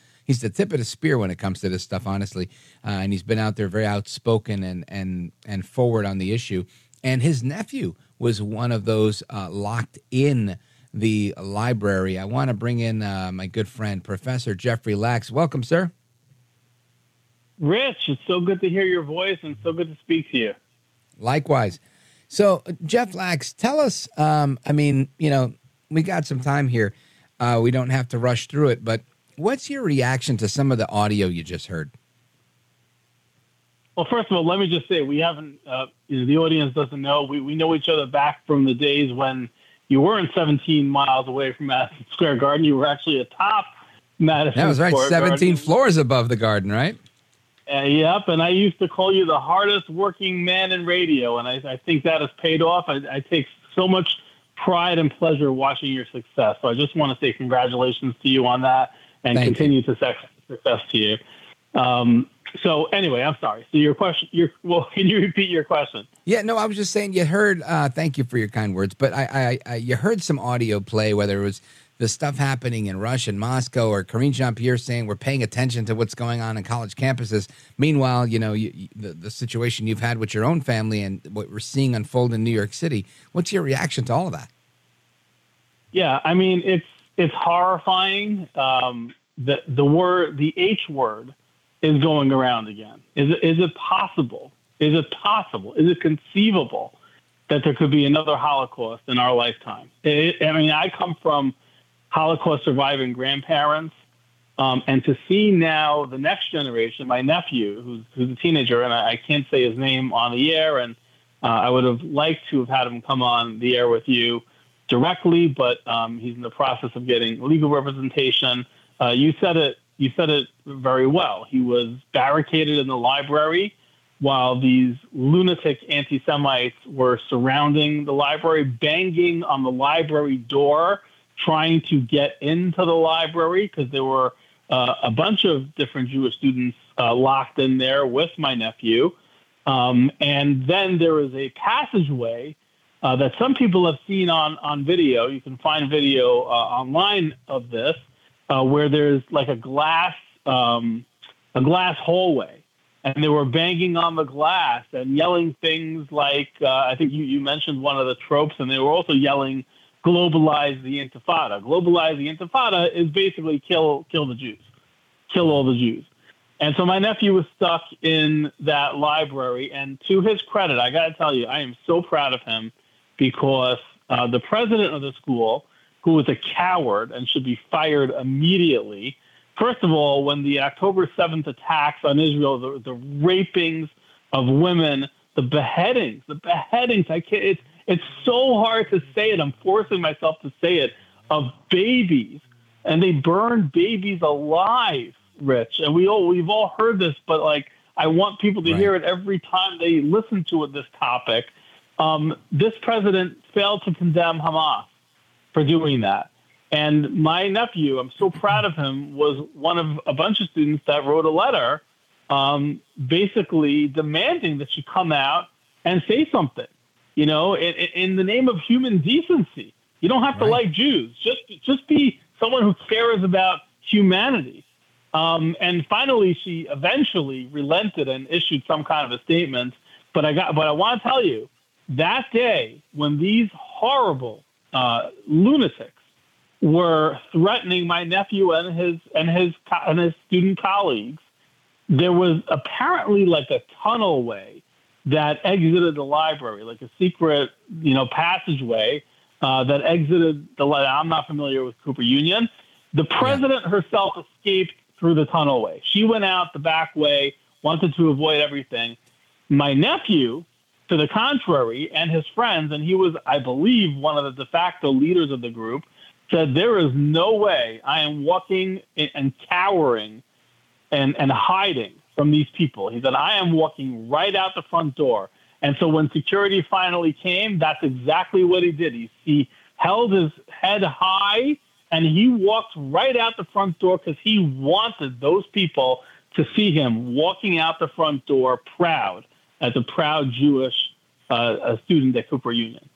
tip of the spear when it comes to this stuff, honestly. And he's been out there very outspoken and forward on the issue. And his nephew was one of those locked in the library. I want to bring in my good friend, Professor Jeffrey Lax. Welcome, sir. Rich, it's so good to hear your voice and so good to speak to you. Likewise. So, Jeff Lax, tell us, we got some time here. We don't have to rush through it, but what's your reaction to some of the audio you just heard? Well, first of all, let me just say we haven't, the audience doesn't know. We know each other back from the days when you weren't 17 miles away from Madison Square Garden. You were actually atop Madison Square Garden. That was right, 17 floors above the garden, right? Yep, and I used to call you the hardest working man in radio, and I think that has paid off. I take so much pride and pleasure watching your success. So I just want to say congratulations to you on that, and success to you. So anyway, I'm sorry. So your question, can you repeat your question? Yeah, no, I was just saying you heard. Thank you for your kind words, but you heard some audio play, whether it was the stuff happening in Russia and Moscow, or Karine Jean-Pierre saying we're paying attention to what's going on in college campuses. Meanwhile, the situation you've had with your own family and what we're seeing unfold in New York City. What's your reaction to all of that? Yeah, I mean, it's horrifying. The H word is going around again. Is it possible? Is it possible? Is it conceivable that there could be another Holocaust in our lifetime? I come from Holocaust surviving grandparents, and to see now the next generation, my nephew, who's a teenager, and I can't say his name on the air, and I would have liked to have had him come on the air with you directly, but he's in the process of getting legal representation. You said it very well. He was barricaded in the library while these lunatic anti-Semites were surrounding the library, banging on the library door, trying to get into the library because there were a bunch of different Jewish students locked in there with my nephew. And then there was a passageway that some people have seen on video. You can find video online of this where there's like a glass hallway. And they were banging on the glass and yelling things like, I think you mentioned one of the tropes, and they were also yelling, "Globalize the Intifada." Globalize the Intifada is basically kill the Jews, kill all the Jews. And so my nephew was stuck in that library. And to his credit, I got to tell you, I am so proud of him because the president of the school, who was a coward and should be fired immediately. First of all, when the October 7th attacks on Israel, the rapings of women, the beheadings, it's so hard to say it. I'm forcing myself to say it, of babies, and they burn babies alive, Rich. And we've all heard this, but like I want people to hear it every time they listen to it. This topic, this president failed to condemn Hamas for doing that. And my nephew, I'm so proud of him, was one of a bunch of students that wrote a letter, basically demanding that she come out and say something. You know, in the name of human decency, you don't have to like Jews. Just be someone who cares about humanity. And finally, she eventually relented and issued some kind of a statement. But I want to tell you, that day when these horrible lunatics were threatening my nephew and his student colleagues, there was apparently like a tunnel way that exited the library, like a secret, passageway that exited the library. I'm not familiar with Cooper Union. The president herself escaped through the tunnel way. She went out the back way, wanted to avoid everything. My nephew, to the contrary, and his friends, and he was, I believe, one of the de facto leaders of the group, said, "There is no way I am walking and cowering and hiding from these people." He said, "I am walking right out the front door." And so when security finally came, that's exactly what he did. He held his head high and he walked right out the front door because he wanted those people to see him walking out the front door proud, as a proud Jewish student at Cooper Union.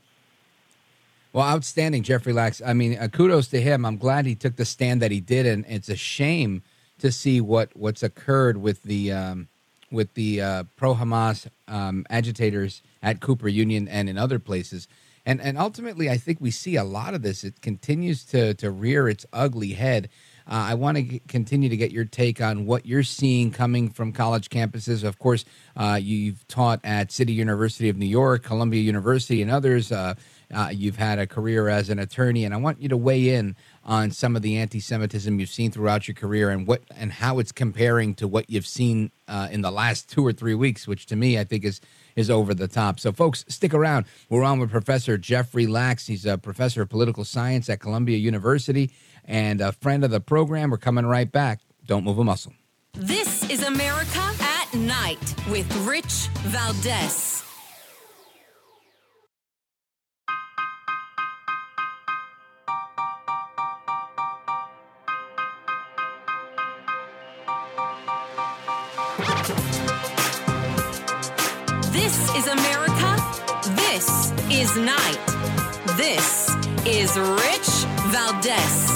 Well, outstanding, Jeffrey Lax. I mean, kudos to him. I'm glad he took the stand that he did, and it's a shame to see what's occurred with the pro-Hamas agitators at Cooper Union and in other places. And ultimately, I think we see a lot of this. It continues to rear its ugly head. I want to continue to get your take on what you're seeing coming from college campuses. Of course, you've taught at City University of New York, Columbia University, and others. You've had a career as an attorney, and I want you to weigh in on some of the anti-Semitism you've seen throughout your career and how it's comparing to what you've seen in the last 2 or 3 weeks, which to me I think is over the top. So, folks, stick around. We're on with Professor Jeffrey Lax. He's a professor of political science at Columbia University and a friend of the program. We're coming right back. Don't move a muscle. This is America at Night with Rich Valdés. This is America. This is Night. This is Rich Valdés.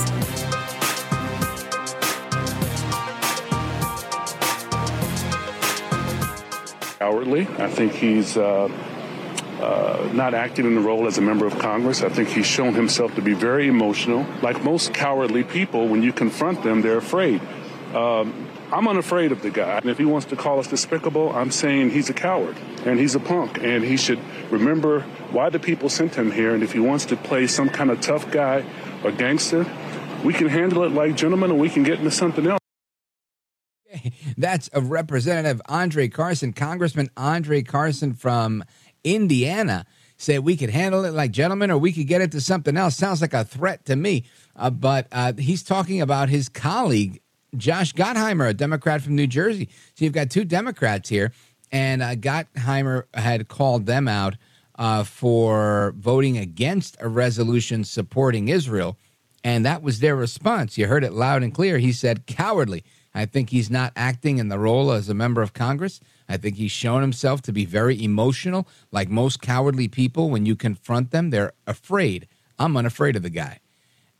Outwardly, I think he's not acting in the role as a member of Congress. I think he's shown himself to be very emotional. Like most cowardly people, when you confront them, they're afraid. I'm unafraid of the guy, and if he wants to call us despicable, I'm saying he's a coward, and he's a punk, and he should remember why the people sent him here, and if he wants to play some kind of tough guy or gangster, we can handle it like gentlemen, and we can get into something else. That's a Representative Andre Carson, Congressman Andre Carson from Indiana, said we could handle it like gentlemen, or we could get into something else. Sounds like a threat to me, but he's talking about his colleague, Josh Gottheimer, a Democrat from New Jersey. So you've got two Democrats here, and Gottheimer had called them out for voting against a resolution supporting Israel, and that was their response. You heard it loud and clear. He said, cowardly. I think he's not acting in the role as a member of Congress. I think he's shown himself to be very emotional. Like most cowardly people, when you confront them, they're afraid. I'm unafraid of the guy.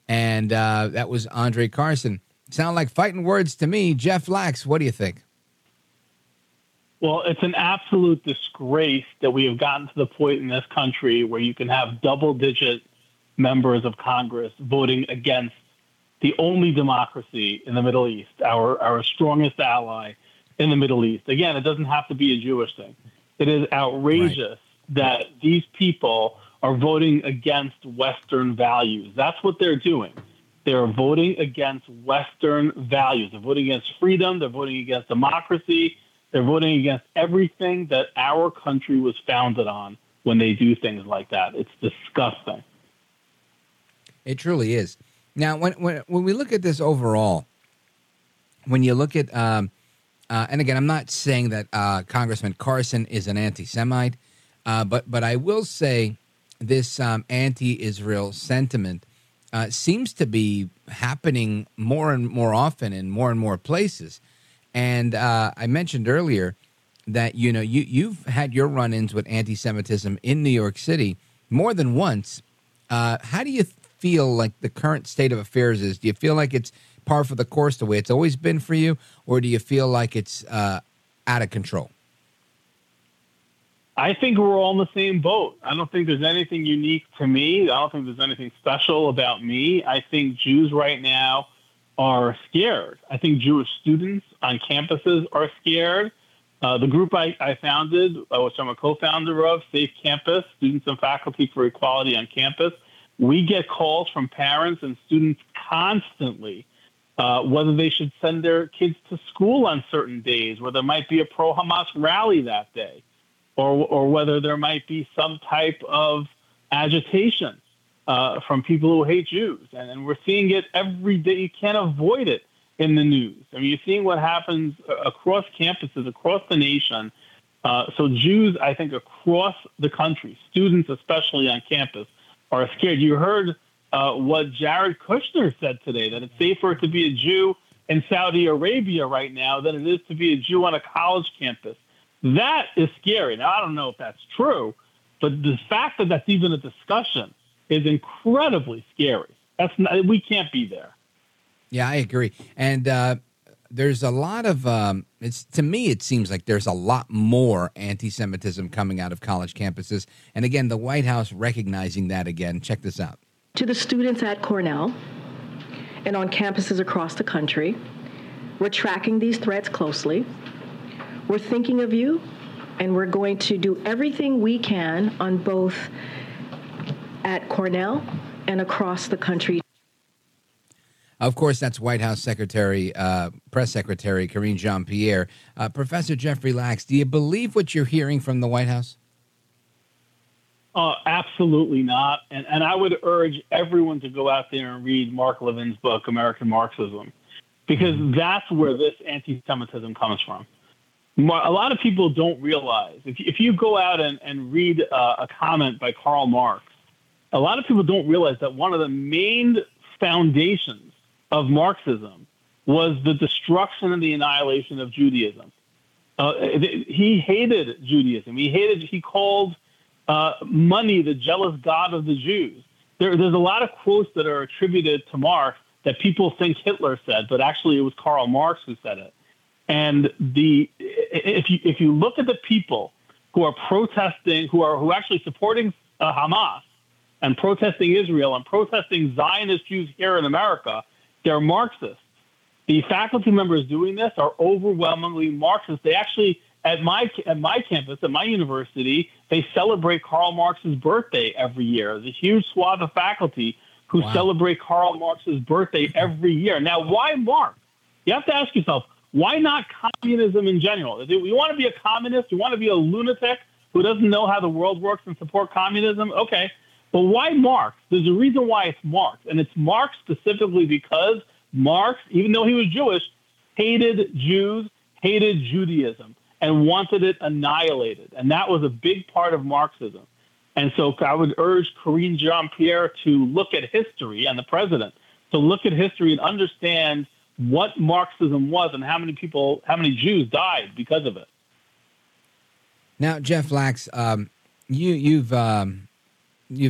And that was Andre Carson. Sound like fighting words to me. Jeff Lax, what do you think? Well, it's an absolute disgrace that we have gotten to the point in this country where you can have double-digit members of Congress voting against the only democracy in the Middle East, our strongest ally in the Middle East. Again, it doesn't have to be a Jewish thing. It is outrageous that these people are voting against Western values. That's what they're doing. They're voting against Western values. They're voting against freedom. They're voting against democracy. They're voting against everything that our country was founded on when they do things like that. It's disgusting. It truly is. Now, when we look at this overall, when you look at, and again, I'm not saying that Congressman Carson is an anti-Semite, but I will say this anti-Israel sentiment seems to be happening more and more often in more and more places. And I mentioned earlier that, you know, you've had your run-ins with anti-Semitism in New York City more than once. How do you feel like the current state of affairs is? Do you feel like it's par for the course the way it's always been for you, or do you feel like it's out of control? I think we're all in the same boat. I don't think there's anything unique to me. I don't think there's anything special about me. I think Jews right now are scared. I think Jewish students on campuses are scared. The group I founded, which I'm a co-founder of, Safe Campus, Students and Faculty for Equality on Campus, we get calls from parents and students constantly whether they should send their kids to school on certain days where there might be a pro-Hamas rally that day. Or whether there might be some type of agitation from people who hate Jews. And we're seeing it every day. You can't avoid it in the news. I mean, you're seeing what happens across campuses, across the nation. So Jews, I think, across the country, students especially on campus, are scared. You heard what Jared Kushner said today, that it's safer to be a Jew in Saudi Arabia right now than it is to be a Jew on a college campus. That is scary. Now, I don't know if that's true, but the fact that that's even a discussion is incredibly scary. We can't be there. Yeah, I agree. And there's a lot of to me, it seems like there's a lot more anti-Semitism coming out of college campuses. And again, the White House recognizing that again. Check this out. To the students at Cornell and on campuses across the country, we're tracking these threats closely. We're thinking of you, and we're going to do everything we can on both at Cornell and across the country. Of course, that's White House Secretary, Press Secretary Karine Jean-Pierre. Professor Jeffrey Lax, do you believe what you're hearing from the White House? Absolutely not. And I would urge everyone to go out there and read Mark Levin's book, American Marxism, because that's where this anti-Semitism comes from. A lot of people don't realize, if you go out and read a comment by Karl Marx, a lot of people don't realize that one of the main foundations of Marxism was the destruction and the annihilation of Judaism. He hated Judaism. He called money the jealous god of the Jews. There's a lot of quotes that are attributed to Marx that people think Hitler said, but actually it was Karl Marx who said it. And if you look at the people who are protesting, who are actually supporting Hamas and protesting Israel and protesting Zionist Jews here in America, they're Marxists. The faculty members doing this are overwhelmingly Marxists. They actually, at my campus, at my university, they celebrate Karl Marx's birthday every year. There's a huge swath of faculty who celebrate Karl Marx's birthday every year. Now, why Marx? You have to ask yourself, why not communism in general? If you want to be a communist, you want to be a lunatic who doesn't know how the world works and support communism, okay. But why Marx? There's a reason why it's Marx. And it's Marx specifically because Marx, even though he was Jewish, hated Jews, hated Judaism, and wanted it annihilated. And that was a big part of Marxism. And so I would urge Karine Jean-Pierre to look at history, and the president to look at history and understand what Marxism was and how many Jews died because of it. Now, Jeff Lax, you've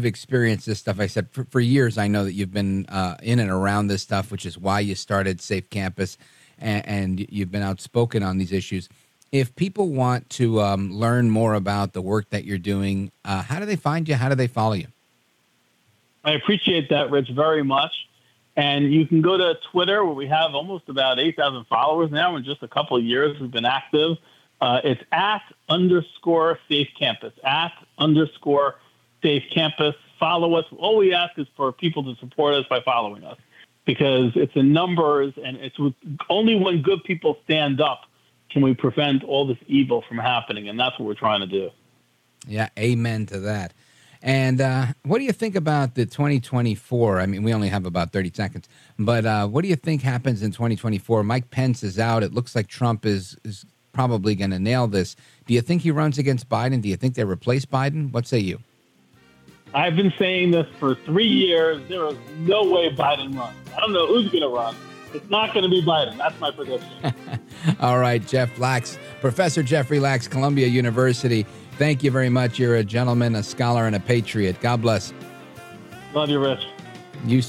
experienced this stuff. I said for years, I know that you've been in and around this stuff, which is why you started Safe Campus, and you've been outspoken on these issues. If people want to learn more about the work that you're doing, how do they find you? How do they follow you? I appreciate that, Rich, very much. And you can go to Twitter, where we have almost about 8,000 followers now. In just a couple of years, we've been active. It's @_Safe Campus, @_Safe Campus. Follow us. All we ask is for people to support us by following us, because it's in numbers, and it's only when good people stand up can we prevent all this evil from happening. And that's what we're trying to do. Yeah. Amen to that. And what do you think about the 2024? I mean, we only have about 30 seconds, but what do you think happens in 2024? Mike Pence is out. It looks like Trump is probably going to nail this. Do you think he runs against Biden? Do you think they replace Biden? What say you? I've been saying this for 3 years. There is no way Biden runs. I don't know who's going to run. It's not going to be Biden. That's my prediction. All right, Jeff Lax, Professor Jeffrey Lax, Columbia University. Thank you very much. You're a gentleman, a scholar, and a patriot. God bless. Love you, Rich. You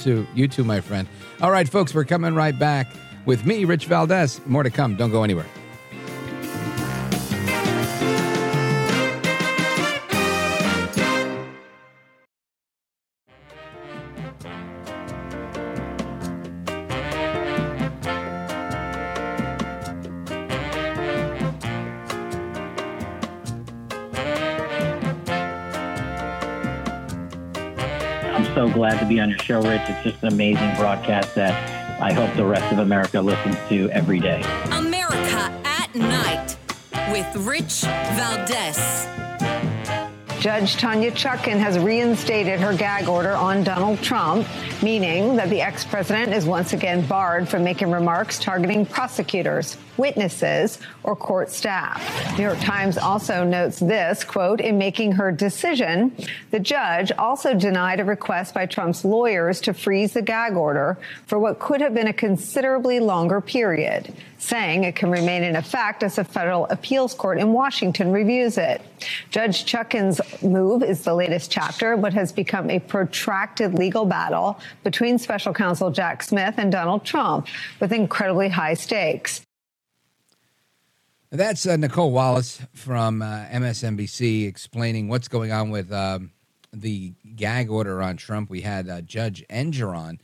too, my friend. All right, folks, we're coming right back with me, Rich Valdés. More to come. Don't go anywhere. Glad to be on your show, Rich. It's just an amazing broadcast that I hope the rest of America listens to every day. America at Night with Rich Valdés. Judge Tanya Chutkan has reinstated her gag order on Donald Trump, meaning that the ex-president is once again barred from making remarks targeting prosecutors, witnesses, or court staff. New York Times also notes this, quote, in making her decision, the judge also denied a request by Trump's lawyers to freeze the gag order for what could have been a considerably longer period. saying it can remain in effect as a federal appeals court in Washington reviews it. Judge Chutkan's move is the latest chapter in what has become a protracted legal battle between special counsel Jack Smith and Donald Trump with incredibly high stakes. That's Nicole Wallace from MSNBC explaining what's going on with the gag order on Trump. We had Judge Engeron,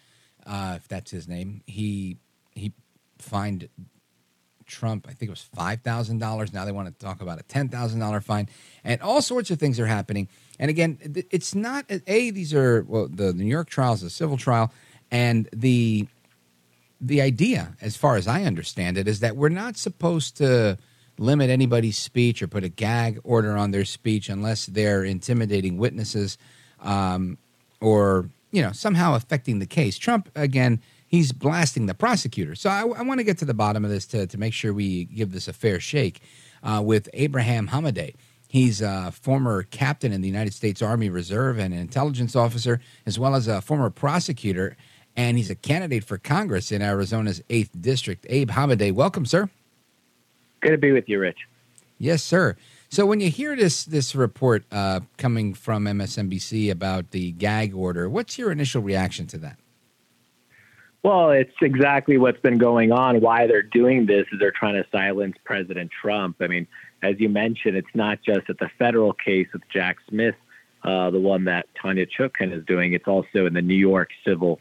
if that's his name. He fined Trump, I think it was $5,000. Now they want to talk about a $10,000 fine. And all sorts of things are happening. And again, it's not, these are, well, the New York trial is a civil trial. And the idea, as far as I understand it, is that we're not supposed to limit anybody's speech or put a gag order on their speech unless they're intimidating witnesses or, you know, somehow affecting the case. Trump, again, he's blasting the prosecutor. So I want to get to the bottom of this to make sure we give this a fair shake with Abraham Hamadeh. He's a former captain in the United States Army Reserve and an intelligence officer, as well as a former prosecutor, and he's a candidate for Congress in Arizona's 8th District. Abe Hamadeh, welcome, sir. Good to be with you, Rich. Yes, sir. So when you hear this report coming from MSNBC about the gag order, what's your initial reaction to that? Well, it's exactly what's been going on. Why they're doing this is they're trying to silence President Trump. I mean, as you mentioned, it's not just at the federal case with Jack Smith, the one that Tanya Chutkan is doing. It's also in the New York civil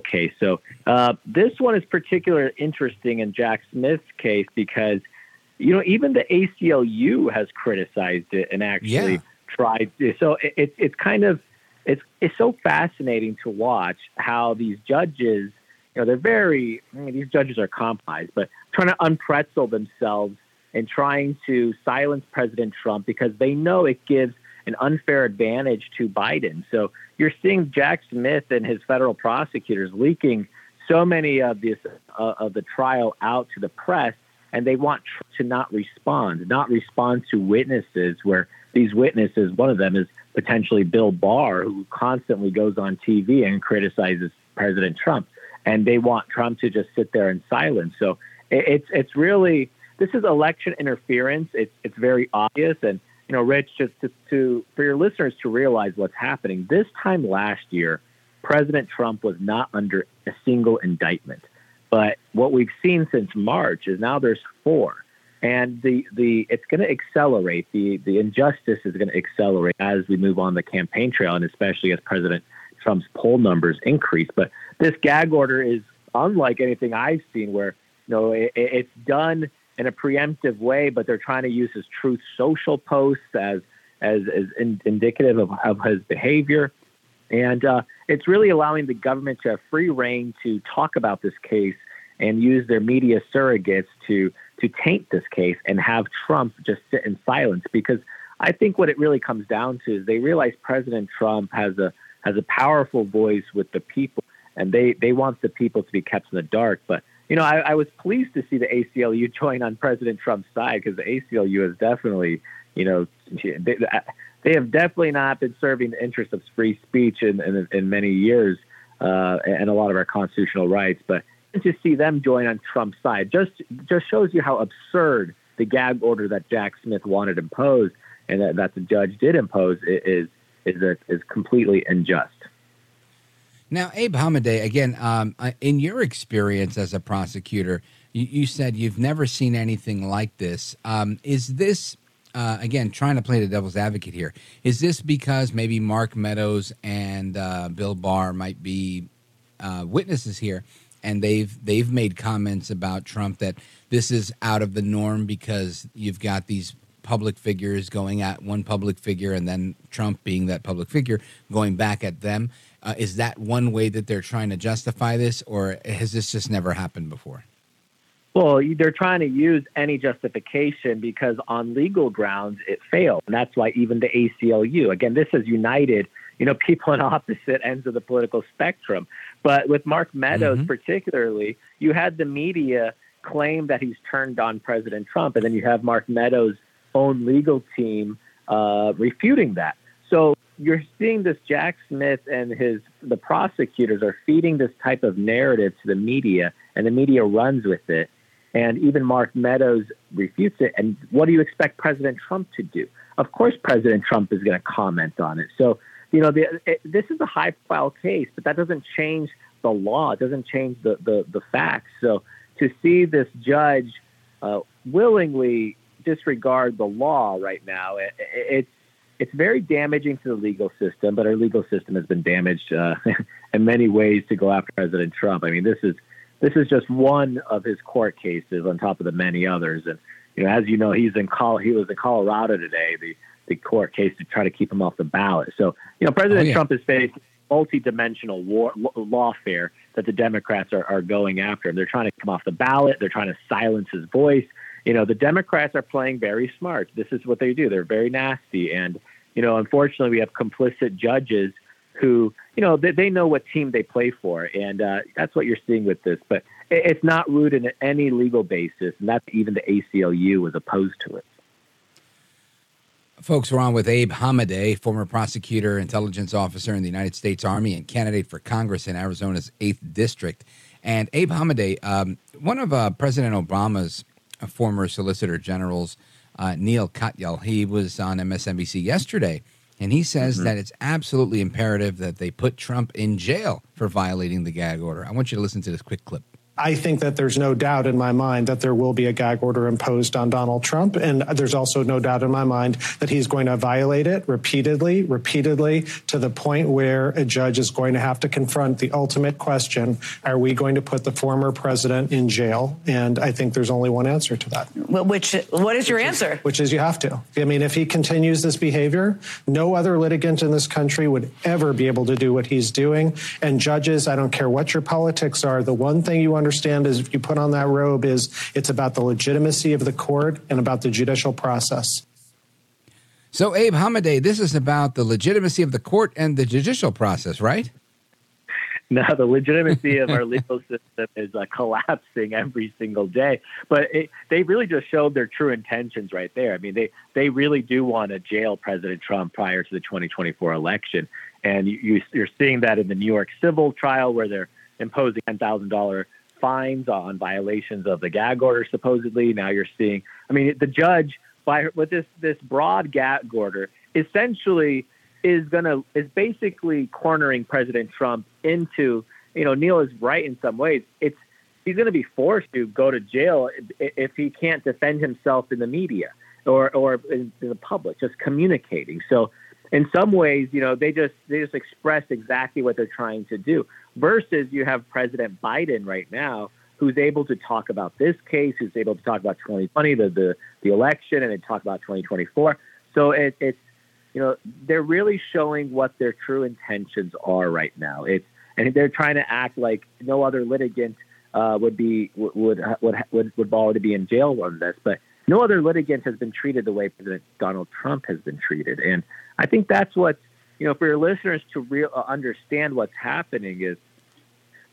case. So this one is particularly interesting in Jack Smith's case because, you know, even the ACLU has criticized it and actually tried. So it's kind of it's so fascinating to watch how these judges, you know, these judges are compromised, but trying to unpretzel themselves and trying to silence President Trump because they know it gives an unfair advantage to Biden. So you're seeing Jack Smith and his federal prosecutors leaking so many of this of the trial out to the press, and they want Trump to not respond to witnesses, where these witnesses, one of them is potentially Bill Barr, who constantly goes on TV and criticizes President Trump, and they want Trump to just sit there in silence. So it's really, this is election interference. It's very obvious. And you know, Rich, just for your listeners to realize what's happening, this time last year, President Trump was not under a single indictment. But what we've seen since March is now there's 4. And it's going to accelerate. The injustice is going to accelerate as we move on the campaign trail, and especially as President Trump's poll numbers increase. But this gag order is unlike anything I've seen where, you know, it's done in a preemptive way, but they're trying to use his Truth Social posts as indicative of his behavior. And it's really allowing the government to have free reign to talk about this case and use their media surrogates to taint this case and have Trump just sit in silence. Because I think what it really comes down to is they realize President Trump has a powerful voice with the people, and they want the people to be kept in the dark. But you know, I was pleased to see the ACLU join on President Trump's side, because the ACLU has definitely, you know, they have definitely not been serving the interests of free speech in many years and a lot of our constitutional rights. But to see them join on Trump's side just shows you how absurd the gag order that Jack Smith wanted imposed and that the judge did impose is completely unjust. Now, Abe Hamadeh, again, in your experience as a prosecutor, you said you've never seen anything like this. Is this, again, trying to play the devil's advocate here, is this because maybe Mark Meadows and Bill Barr might be witnesses here, and they've made comments about Trump that this is out of the norm because you've got these public figures going at one public figure and then Trump, being that public figure, going back at them? Is that one way that they're trying to justify this, or has this just never happened before? Well, they're trying to use any justification because on legal grounds it failed. And that's why even the ACLU, again, this has united, you know, people on opposite ends of the political spectrum. But with Mark Meadows particularly, you had the media claim that he's turned on President Trump, and then you have Mark Meadows' own legal team refuting that. So you're seeing this Jack Smith and the prosecutors are feeding this type of narrative to the media, and the media runs with it. And even Mark Meadows refutes it. And what do you expect President Trump to do? Of course, President Trump is going to comment on it. So, you know, this is a high-profile case, but that doesn't change the law. It doesn't change the facts. So to see this judge willingly disregard the law right now, it's very damaging to the legal system, but our legal system has been damaged in many ways to go after President Trump. I mean, this is just one of his court cases on top of the many others. And, you know, as you know, he was in Colorado today, the court case to try to keep him off the ballot. So, you know, President Trump is facing multi-dimensional lawfare that the Democrats are going after him. They're trying to come off the ballot. They're trying to silence his voice. You know, the Democrats are playing very smart. This is what they do. They're very nasty. And, you know, unfortunately, we have complicit judges who, you know, they know what team they play for. And that's what you're seeing with this. But it's not rooted in any legal basis. And that's even the ACLU was opposed to it. Folks, we're on with Abe Hamadeh, former prosecutor, intelligence officer in the United States Army and candidate for Congress in Arizona's 8th District. And Abe Hamadeh, one of President Obama's former Solicitor Generals, Neil Katyal, he was on MSNBC yesterday, and he says that it's absolutely imperative that they put Trump in jail for violating the gag order. I want you to listen to this quick clip. I think that there's no doubt in my mind that there will be a gag order imposed on Donald Trump. And there's also no doubt in my mind that he's going to violate it repeatedly, to the point where a judge is going to have to confront the ultimate question, are we going to put the former president in jail? And I think there's only one answer to that. What is your answer? Which is you have to. I mean, if he continues this behavior, no other litigant in this country would ever be able to do what he's doing. And judges, I don't care what your politics are, the one thing you understand is if you put on that robe is it's about the legitimacy of the court and about the judicial process. So, Abe Hamadeh, this is about the legitimacy of the court and the judicial process, right? No, the legitimacy of our legal system is collapsing every single day. But they really just showed their true intentions right there. I mean, they really do want to jail President Trump prior to the 2024 election. And you're seeing that in the New York civil trial where they're imposing $10,000 fines on violations of the gag order, supposedly. Now you're seeing, I mean, the judge with this broad gag order essentially is basically cornering President Trump into, you know, Neil is right in some ways. He's going to be forced to go to jail if he can't defend himself in the media or in the public, just communicating. So in some ways, you know, they just express exactly what they're trying to do. Versus you have President Biden right now, who's able to talk about this case, who's able to talk about 2020, the election, and then talk about 2024. So it's, you know, they're really showing what their true intentions are right now. And they're trying to act like no other litigant would bother to be in jail on this, but no other litigant has been treated the way President Donald Trump has been treated. And I think that's what, you know, for your listeners to understand what's happening is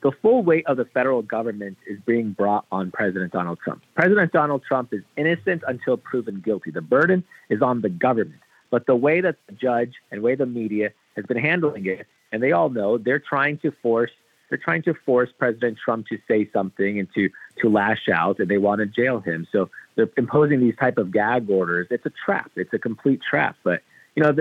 the full weight of the federal government is being brought on President Donald Trump. President Donald Trump is innocent until proven guilty. The burden is on the government. But the way that the judge and way the media has been handling it, and they all know they're trying to force President Trump to say something and to lash out, and they want to jail him. So they're imposing these type of gag orders. It's a trap. It's a complete trap. But you know,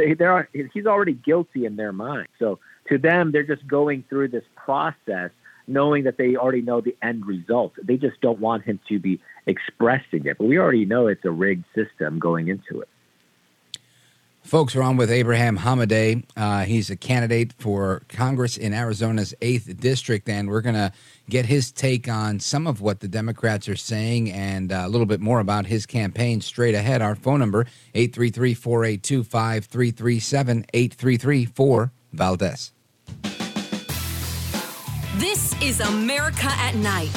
he's already guilty in their mind. So to them, they're just going through this process knowing that they already know the end result. They just don't want him to be expressing it. But we already know it's a rigged system going into it. Folks, we're on with Abraham Hamadeh. He's a candidate for Congress in Arizona's 8th District, and we're going to get his take on some of what the Democrats are saying and a little bit more about his campaign straight ahead. Our phone number, 833-482-5337, 833-4-VALDEZ. This is America at Night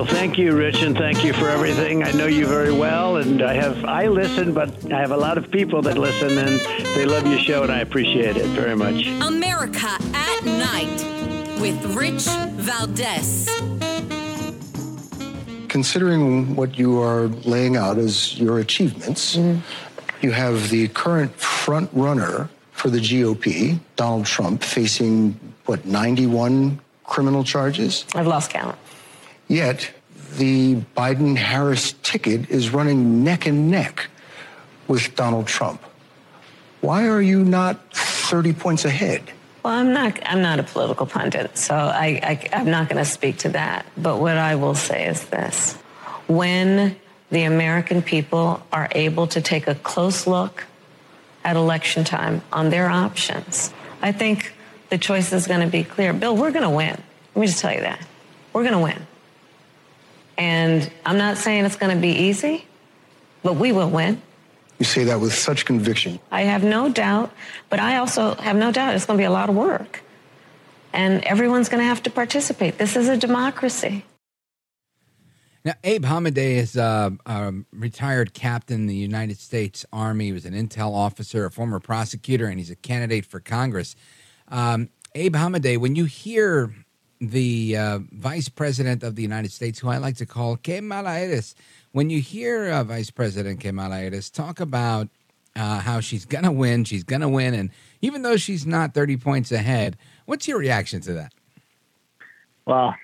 Well, thank you, Rich, and thank you for everything. I know you very well, and I listen, but I have a lot of people that listen, and they love your show, and I appreciate it very much. America at Night with Rich Valdés. Considering what you are laying out as your achievements, you have the current front runner for the GOP, Donald Trump, facing, 91 criminal charges? I've lost count. Yet, the Biden-Harris ticket is running neck and neck with Donald Trump. Why are you not 30 points ahead? Well, I'm not a political pundit, so I'm not going to speak to that. But what I will say is this. When the American people are able to take a close look at election time on their options, I think the choice is going to be clear. Bill, we're going to win. Let me just tell you that. We're going to win. And I'm not saying it's going to be easy, but we will win. You say that with such conviction. I have no doubt, but I also have no doubt it's going to be a lot of work. And everyone's going to have to participate. This is a democracy. Now, Abe Hamadeh is a retired captain in the United States Army. He was an intel officer, a former prosecutor, and he's a candidate for Congress. Abe Hamadeh, when you hear the vice president of the United States, who I like to call Kamala Harris, when you hear Vice President Kamala Harris talk about how she's going to win, and even though she's not 30 points ahead, what's your reaction to that? Well,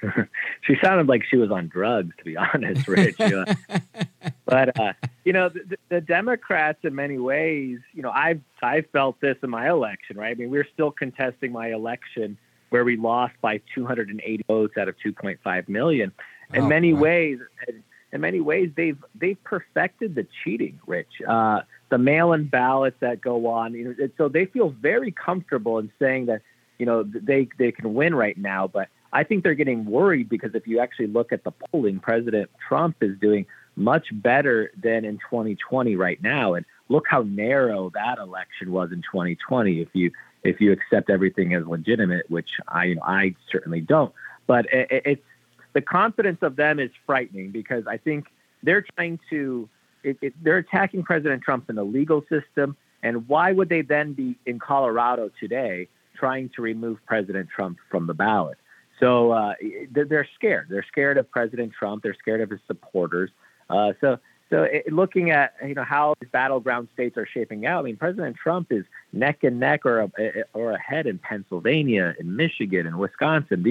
she sounded like she was on drugs, to be honest, Rich. But, the Democrats in many ways, I felt this in my election, right? I mean, we're still contesting my election where we lost by 280 votes out of 2.5 million. In many ways, they've perfected the cheating, Rich. The mail-in ballots that go on. So they feel very comfortable in saying that, they can win right now. But I think they're getting worried because if you actually look at the polling, President Trump is doing much better than in 2020 right now. And look how narrow that election was in 2020 if you accept everything as legitimate, which I certainly don't. But it's the confidence of them is frightening because I think they're trying to they're attacking President Trump in the legal system. And why would they then be in Colorado today trying to remove President Trump from the ballot? So they're scared. They're scared of President Trump. They're scared of his supporters. So looking at how these battleground states are shaping out, I mean, President Trump is neck and neck or ahead in Pennsylvania, in Michigan, in Wisconsin.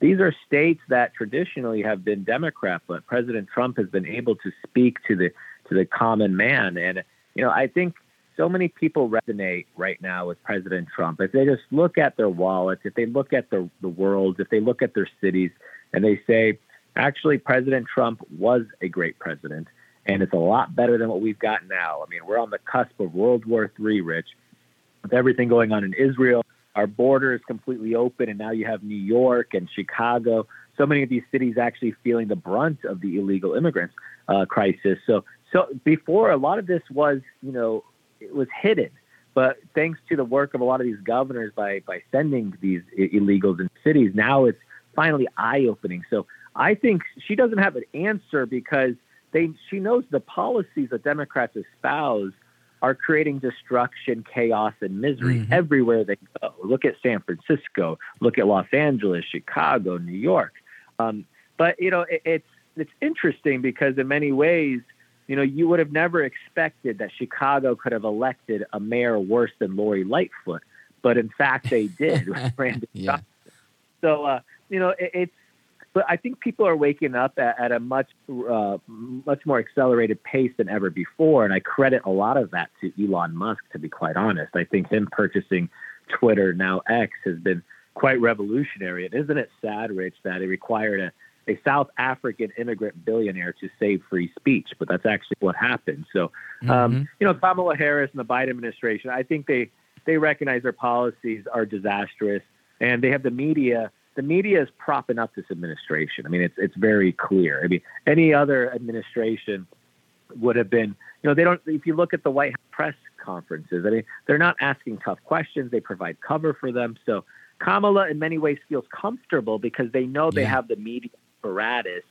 These are states that traditionally have been Democrat, but President Trump has been able to speak to the common man. And I think so many people resonate right now with President Trump. If they just look at their wallets, if they look at the world, if they look at their cities, and they say, actually, President Trump was a great president. And it's a lot better than what we've got now. I mean, we're on the cusp of World War III, Rich. With everything going on in Israel, our border is completely open, and now you have New York and Chicago. So many of these cities actually feeling the brunt of the illegal immigrants crisis. So before, a lot of this was, it was hidden. But thanks to the work of a lot of these governors by sending these illegals in cities, now it's finally eye-opening. So I think she doesn't have an answer because she knows the policies that Democrats espouse are creating destruction, chaos, and misery everywhere they go. Look at San Francisco. Look at Los Angeles, Chicago, New York. But, it's interesting because in many ways, you would have never expected that Chicago could have elected a mayor worse than Lori Lightfoot. But in fact, they did. Yeah. So, but I think people are waking up at a much more accelerated pace than ever before. And I credit a lot of that to Elon Musk, to be quite honest. I think him purchasing Twitter, now X, has been quite revolutionary. And isn't it sad, Rich, that it required a South African immigrant billionaire to save free speech? But that's actually what happened. So, Kamala Harris and the Biden administration, I think they recognize their policies are disastrous. And they have the media. The media is propping up this administration. I mean, it's very clear. I mean, any other administration would have been, they don't. If you look at the White House press conferences, I mean, they're not asking tough questions. They provide cover for them. So Kamala, in many ways, feels comfortable because they know they have the media apparatus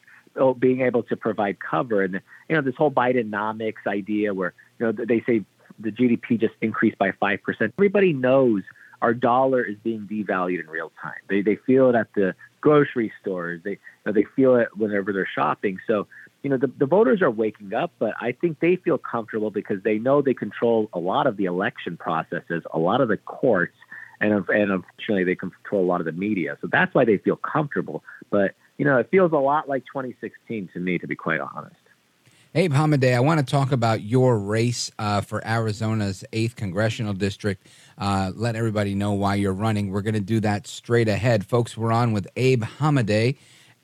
being able to provide cover. And, you know, this whole Bidenomics idea where, you know, they say the GDP just increased by 5%. Everybody knows our dollar is being devalued in real time. They feel it at the grocery stores. They, you know, they feel it whenever they're shopping. So, you know, the voters are waking up, but I think they feel comfortable because they know they control a lot of the election processes, a lot of the courts, and unfortunately they control a lot of the media. So that's why they feel comfortable. But, you know, it feels a lot like 2016 to me, to be quite honest. Abe Hamadeh, I want to talk about your race for Arizona's 8th Congressional District. Let everybody know why you're running. We're going to do that straight ahead. Folks, we're on with Abe Hamadeh,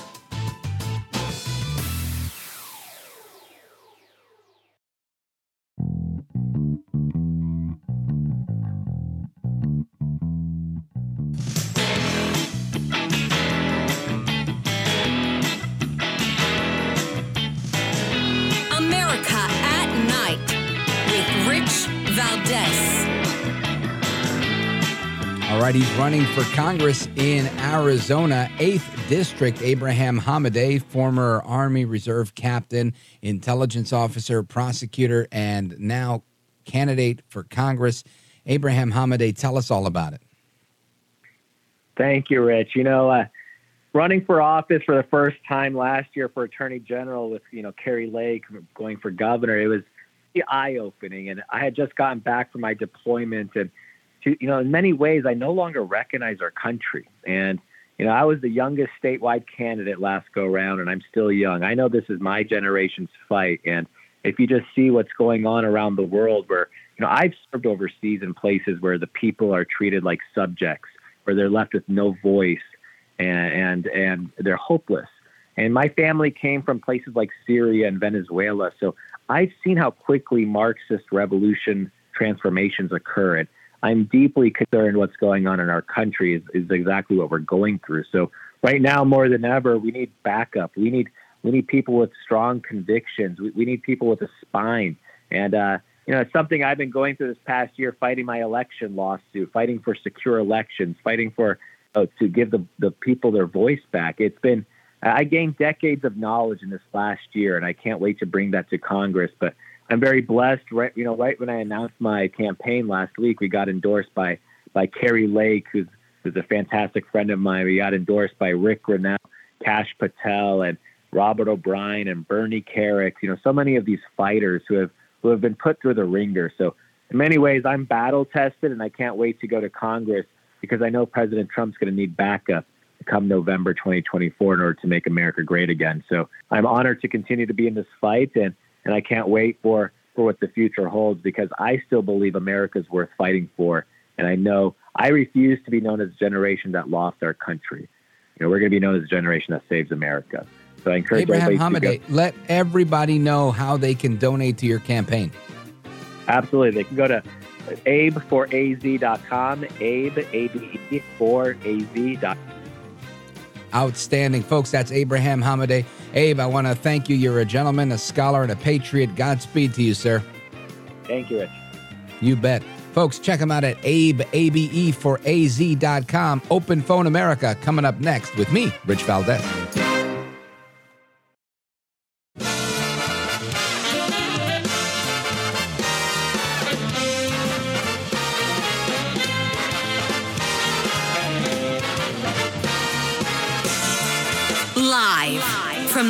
He's running for Congress in Arizona, 8th District. Abraham Hamadeh, former Army Reserve captain, intelligence officer, prosecutor, and now candidate for Congress. Abraham Hamadeh, tell us all about it. Thank you, Rich. You know, running for office for the first time last year for Attorney General with, you know, Kerry Lake going for governor, it was eye-opening. And I had just gotten back from my deployment, and you know, in many ways, I no longer recognize our country. And, you know, I was the youngest statewide candidate last go round, and I'm still young. I know this is my generation's fight. And if you just see what's going on around the world where, you know, I've served overseas in places where the people are treated like subjects, where they're left with no voice and they're hopeless. And my family came from places like Syria and Venezuela. So I've seen how quickly Marxist revolution transformations occur. And I'm deeply concerned what's going on in our country is exactly what we're going through. So right now, more than ever, we need backup. We need people with strong convictions. We need people with a spine. And, you know, it's something I've been going through this past year, fighting my election lawsuit, fighting for secure elections, fighting for to give the people their voice back. It's been, I gained decades of knowledge in this last year, and I can't wait to bring that to Congress. But I'm very blessed. Right, you know, right when I announced my campaign last week, we got endorsed by Kerry Lake, who's a fantastic friend of mine. We got endorsed by Rick Renau, Kash Patel, and Robert O'Brien and Bernie Carrick. You know, so many of these fighters who have been put through the ringer. So in many ways, I'm battle tested, and I can't wait to go to Congress because I know President Trump's going to need backup come November 2024 in order to make America great again. So I'm honored to continue to be in this fight, and I can't wait for what the future holds, because I still believe America's worth fighting for. And I know I refuse to be known as a generation that lost our country. You know, we're going to be known as a generation that saves America. So I encourage Abraham Hamadeh, let everybody know how they can donate to your campaign. Absolutely. They can go to Abe4AZ.com, Abe, A-B-E, 4AZ.com. Outstanding. Folks, that's Abraham Hamadeh. Abe, I want to thank you. You're a gentleman, a scholar, and a patriot. Godspeed to you, sir. Thank you, Rich. You bet. Folks, check him out at Abe, Abe4AZ.com. Open Phone America coming up next with me, Rich Valdés. From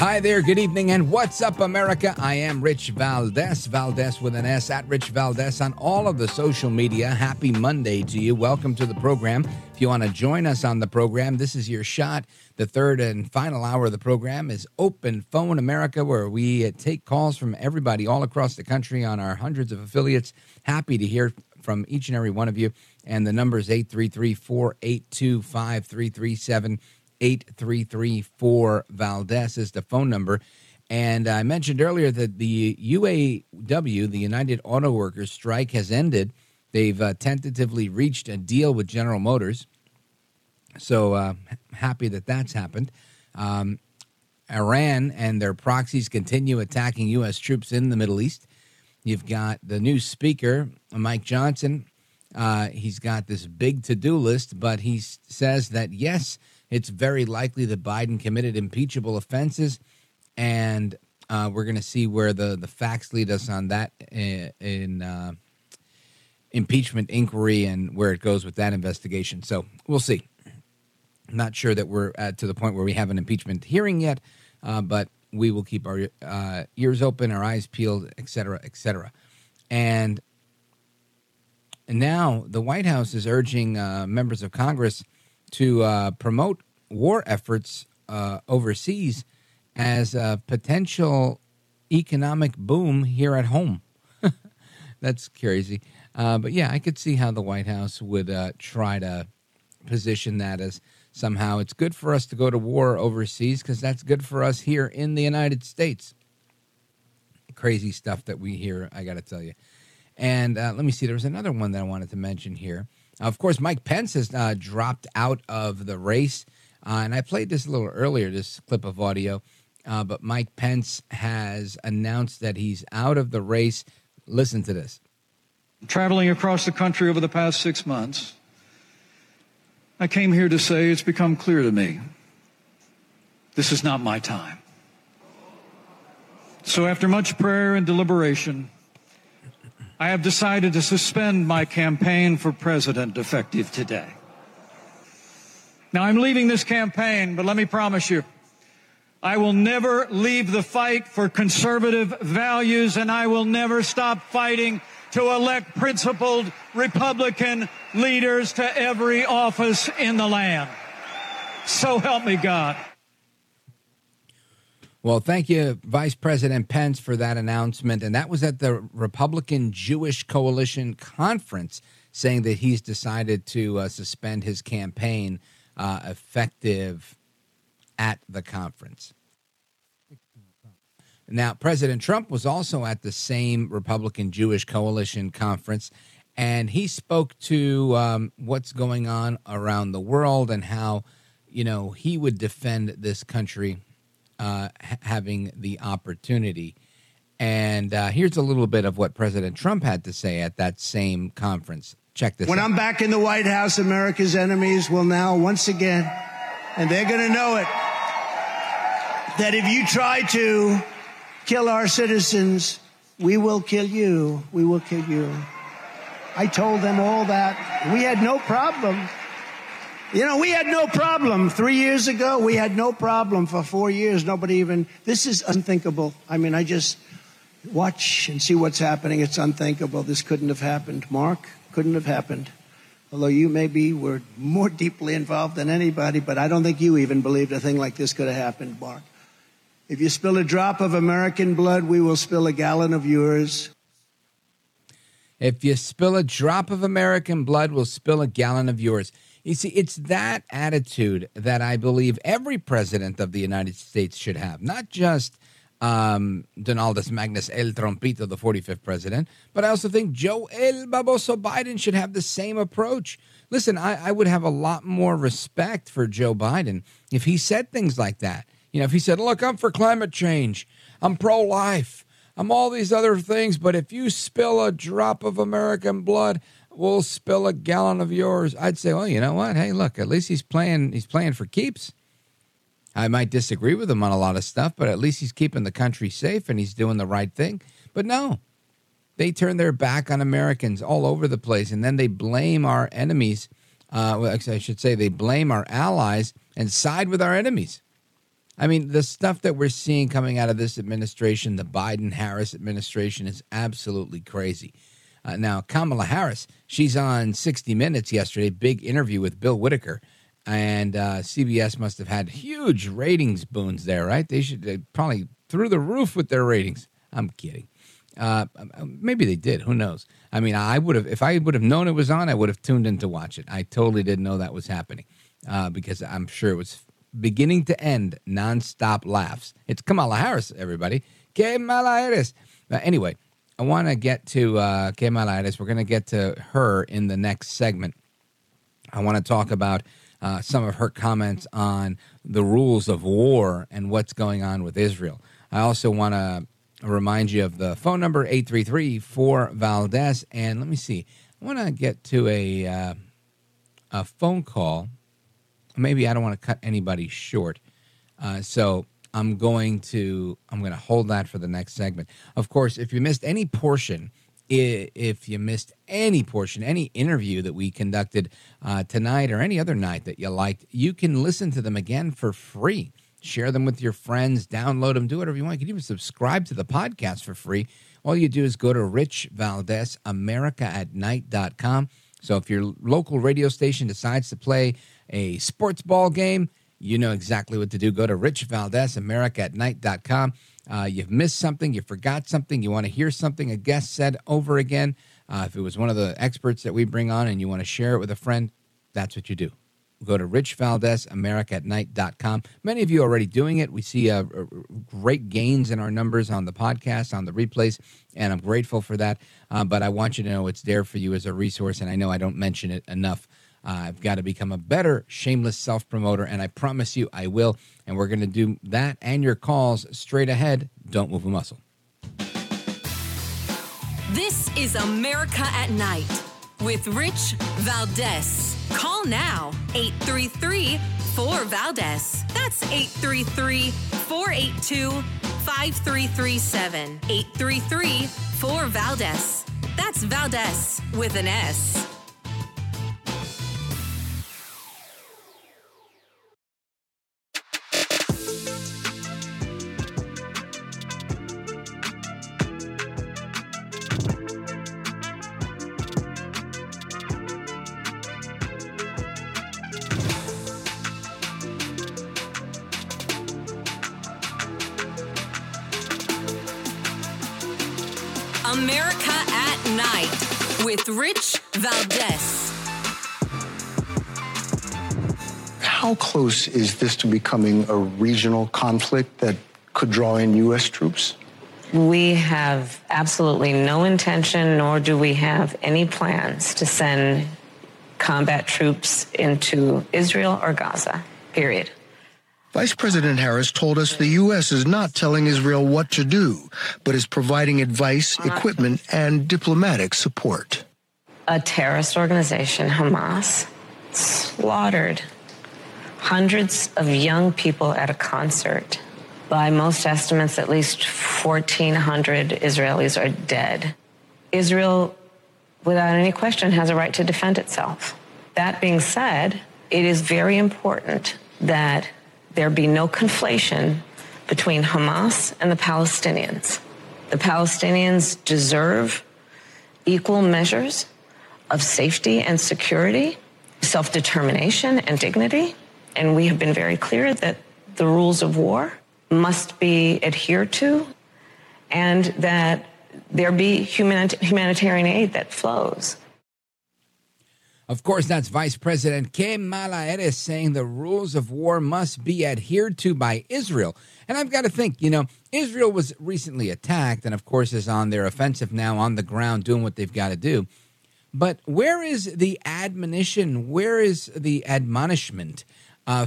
Hi there, good evening, and what's up, America? I am Rich Valdés, Valdés with an S, at Rich Valdés on all of the social media. Happy Monday to you. Welcome to the program. If you want to join us on the program, this is your shot. The third and final hour of the program is Open Phone America, where we take calls from everybody all across the country on our hundreds of affiliates. Happy to hear from each and every one of you. And the number is 833-482-5337. 833-4-VALDEZ is the phone number. And I mentioned earlier that the UAW, the United Auto Workers strike, has ended. They've tentatively reached a deal with General Motors. So happy that that's happened. Iran and their proxies continue attacking U.S. troops in the Middle East. You've got the new speaker, Mike Johnson. He's got this big to-do list, but he says that, yes, it's very likely that Biden committed impeachable offenses, and we're going to see where the facts lead us on that in impeachment inquiry and where it goes with that investigation. So we'll see. I'm not sure that we're at to the point where we have an impeachment hearing yet, but we will keep our ears open, our eyes peeled, et cetera, et cetera. And now the White House is urging members of Congress to promote war efforts overseas as a potential economic boom here at home. That's crazy. But yeah, I could see how the White House would try to position that as somehow it's good for us to go to war overseas because that's good for us here in the United States. Crazy stuff that we hear, I got to tell you. And let me see, there was another one that I wanted to mention here. Of course, Mike Pence has dropped out of the race, and I played this a little earlier, this clip of audio, but Mike Pence has announced that he's out of the race. Listen to this. Traveling across the country over the past 6 months, I came here to say it's become clear to me, this is not my time. So after much prayer and deliberation, I have decided to suspend my campaign for president effective today. Now, I'm leaving this campaign, but let me promise you, I will never leave the fight for conservative values, and I will never stop fighting to elect principled Republican leaders to every office in the land. So help me God. Well, thank you, Vice President Pence, for that announcement. And that was at the Republican Jewish Coalition Conference, saying that he's decided to suspend his campaign effective at the conference. Now, President Trump was also at the same Republican Jewish Coalition Conference, and he spoke to what's going on around the world and how, you know, he would defend this country having the opportunity. And here's a little bit of what President Trump had to say at that same conference. Check this out. When I'm back in the White House, America's enemies will now once again, and they're going to know it, that if you try to kill our citizens, we will kill you. We will kill you. I told them all that. We had no problem. You know, we had no problem 3 years ago. We had no problem for 4 years. Nobody even, this is unthinkable. I mean, I just watch and see what's happening. It's unthinkable. This couldn't have happened. Mark, couldn't have happened. Although you maybe were more deeply involved than anybody, but I don't think you even believed a thing like this could have happened, Mark. If you spill a drop of American blood, we will spill a gallon of yours. If you spill a drop of American blood, we'll spill a gallon of yours. You see, it's that attitude that I believe every president of the United States should have, not just Donaldus Magnus El Trompito, the 45th president, but I also think Joe El Baboso Biden should have the same approach. Listen, I would have a lot more respect for Joe Biden if he said things like that. You know, if he said, look, I'm for climate change, I'm pro-life, I'm all these other things, but if you spill a drop of American blood, we'll spill a gallon of yours. I'd say, well, you know what? Hey, look, at least he's playing for keeps. I might disagree with him on a lot of stuff, but at least he's keeping the country safe and he's doing the right thing. But no, they turn their back on Americans all over the place, and then they blame our enemies. Well, actually, I should say they blame our allies and side with our enemies. I mean, the stuff that we're seeing coming out of this administration, the Biden-Harris administration, is absolutely crazy. Now, Kamala Harris, she's on 60 Minutes yesterday, big interview with Bill Whitaker, and CBS must have had huge ratings boons there, right? They probably threw the roof with their ratings. I'm kidding. Maybe they did. Who knows? I mean, I would have, if I would have known it was on, I would have tuned in to watch it. I totally didn't know that was happening because I'm sure it was beginning to end nonstop laughs. It's Kamala Harris, everybody. Kamala Harris. Anyway, I want to get to Kamala Harris. We're going to get to her in the next segment. I want to talk about some of her comments on the rules of war and what's going on with Israel. I also want to remind you of the phone number, 833-4-VALDEZ. And let me see. I want to get to a phone call. Maybe I don't want to cut anybody short. So I'm going to hold that for the next segment. Of course, if you missed any portion, any interview that we conducted tonight or any other night that you liked, you can listen to them again for free. Share them with your friends, download them, do whatever you want. You can even subscribe to the podcast for free. All you do is go to richvaldesamericaatnight.com. So if your local radio station decides to play a sports ball game, you know exactly what to do. Go to richvaldesamericaatnight.com. You've missed something, you forgot something, you want to hear something a guest said over again. If it was one of the experts that we bring on and you want to share it with a friend, that's what you do. Go to richvaldesamericaatnight.com. Many of you are already doing it. We see great gains in our numbers on the podcast, on the replays, and I'm grateful for that. But I want you to know it's there for you as a resource, and I know I don't mention it enough. I've got to become a better shameless self-promoter, and I promise you I will. And we're going to do that and your calls straight ahead. Don't move a muscle. This is America at Night with Rich Valdés. Call now, 833-4-VALDEZ. That's 833-482-5337. 833-4-VALDEZ. That's Valdés with an S. America at Night with Rich Valdés. How close is this to becoming a regional conflict that could draw in U.S. troops? We have absolutely no intention, nor do we have any plans to send combat troops into Israel or Gaza, period. Vice President Harris told us the U.S. is not telling Israel what to do, but is providing advice, equipment, and diplomatic support. A terrorist organization, Hamas, slaughtered hundreds of young people at a concert. By most estimates, at least 1,400 Israelis are dead. Israel, without any question, has a right to defend itself. That being said, it is very important that there be no conflation between Hamas and the Palestinians. The Palestinians deserve equal measures of safety and security, self-determination and dignity. And we have been very clear that the rules of war must be adhered to and that there be humanitarian aid that flows. Of course, that's Vice President Kamala Harris saying the rules of war must be adhered to by Israel. And I've got to think, Israel was recently attacked and, of course, is on their offensive now on the ground doing what they've got to do. But where is the admonition? Where is the admonishment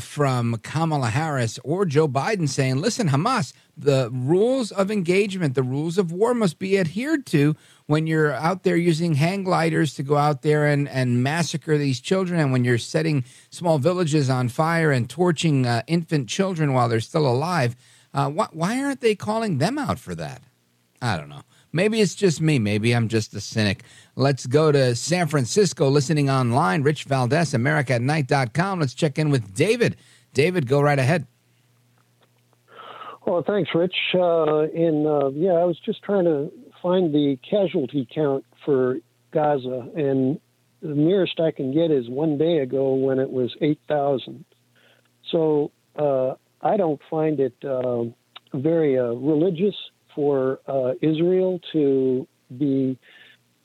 from Kamala Harris or Joe Biden saying, listen, Hamas, the rules of engagement, the rules of war must be adhered to when you're out there using hang gliders to go out there and massacre these children, and when you're setting small villages on fire and torching infant children while they're still alive, why aren't they calling them out for that? I don't know. Maybe it's just me. Maybe I'm just a cynic. Let's go to San Francisco, listening online, Rich Valdés, AmericaAtNight.com. Let's check in with David. David, go right ahead. Well, thanks, Rich. I was just trying to find the casualty count for Gaza, and the nearest I can get is one day ago when it was 8,000. So I don't find it very religious for Israel to be.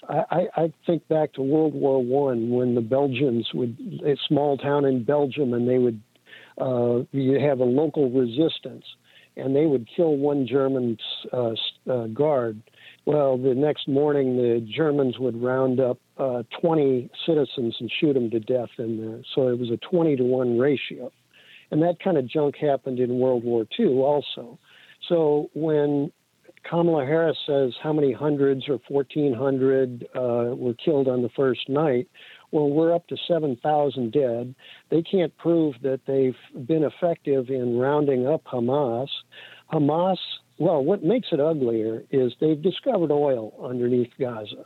I think back to World War I when the Belgians would, a small town in Belgium, and they would you have a local resistance, and they would kill one German guard. Well, the next morning, the Germans would round up 20 citizens and shoot them to death in there. So it was a 20-to-1 ratio. And that kind of junk happened in World War II also. So when Kamala Harris says how many hundreds or 1,400 were killed on the first night, well, we're up to 7,000 dead. They can't prove that they've been effective in rounding up Hamas. Well, what makes it uglier is they've discovered oil underneath Gaza.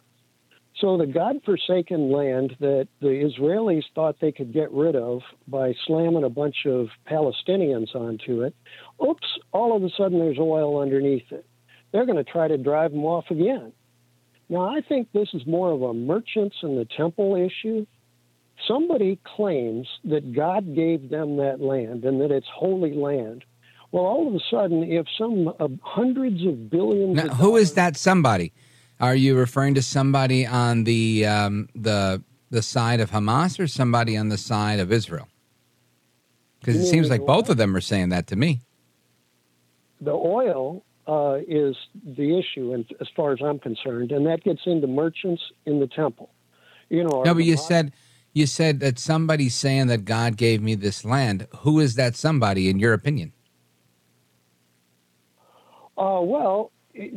So the godforsaken land that the Israelis thought they could get rid of by slamming a bunch of Palestinians onto it, oops, all of a sudden there's oil underneath it. They're going to try to drive them off again. Now, I think this is more of a merchants and the temple issue. Somebody claims that God gave them that land and that it's holy land. Well, all of a sudden, if some hundreds of billions now, of who dollars, is that somebody? Are you referring to somebody on the side of Hamas or somebody on the side of Israel? Because it seems like both of them are saying that to me. The oil is the issue, and as far as I'm concerned, and that gets into merchants in the temple. You know, no, but you said that somebody's saying that God gave me this land. Who is that somebody, in your opinion? Well,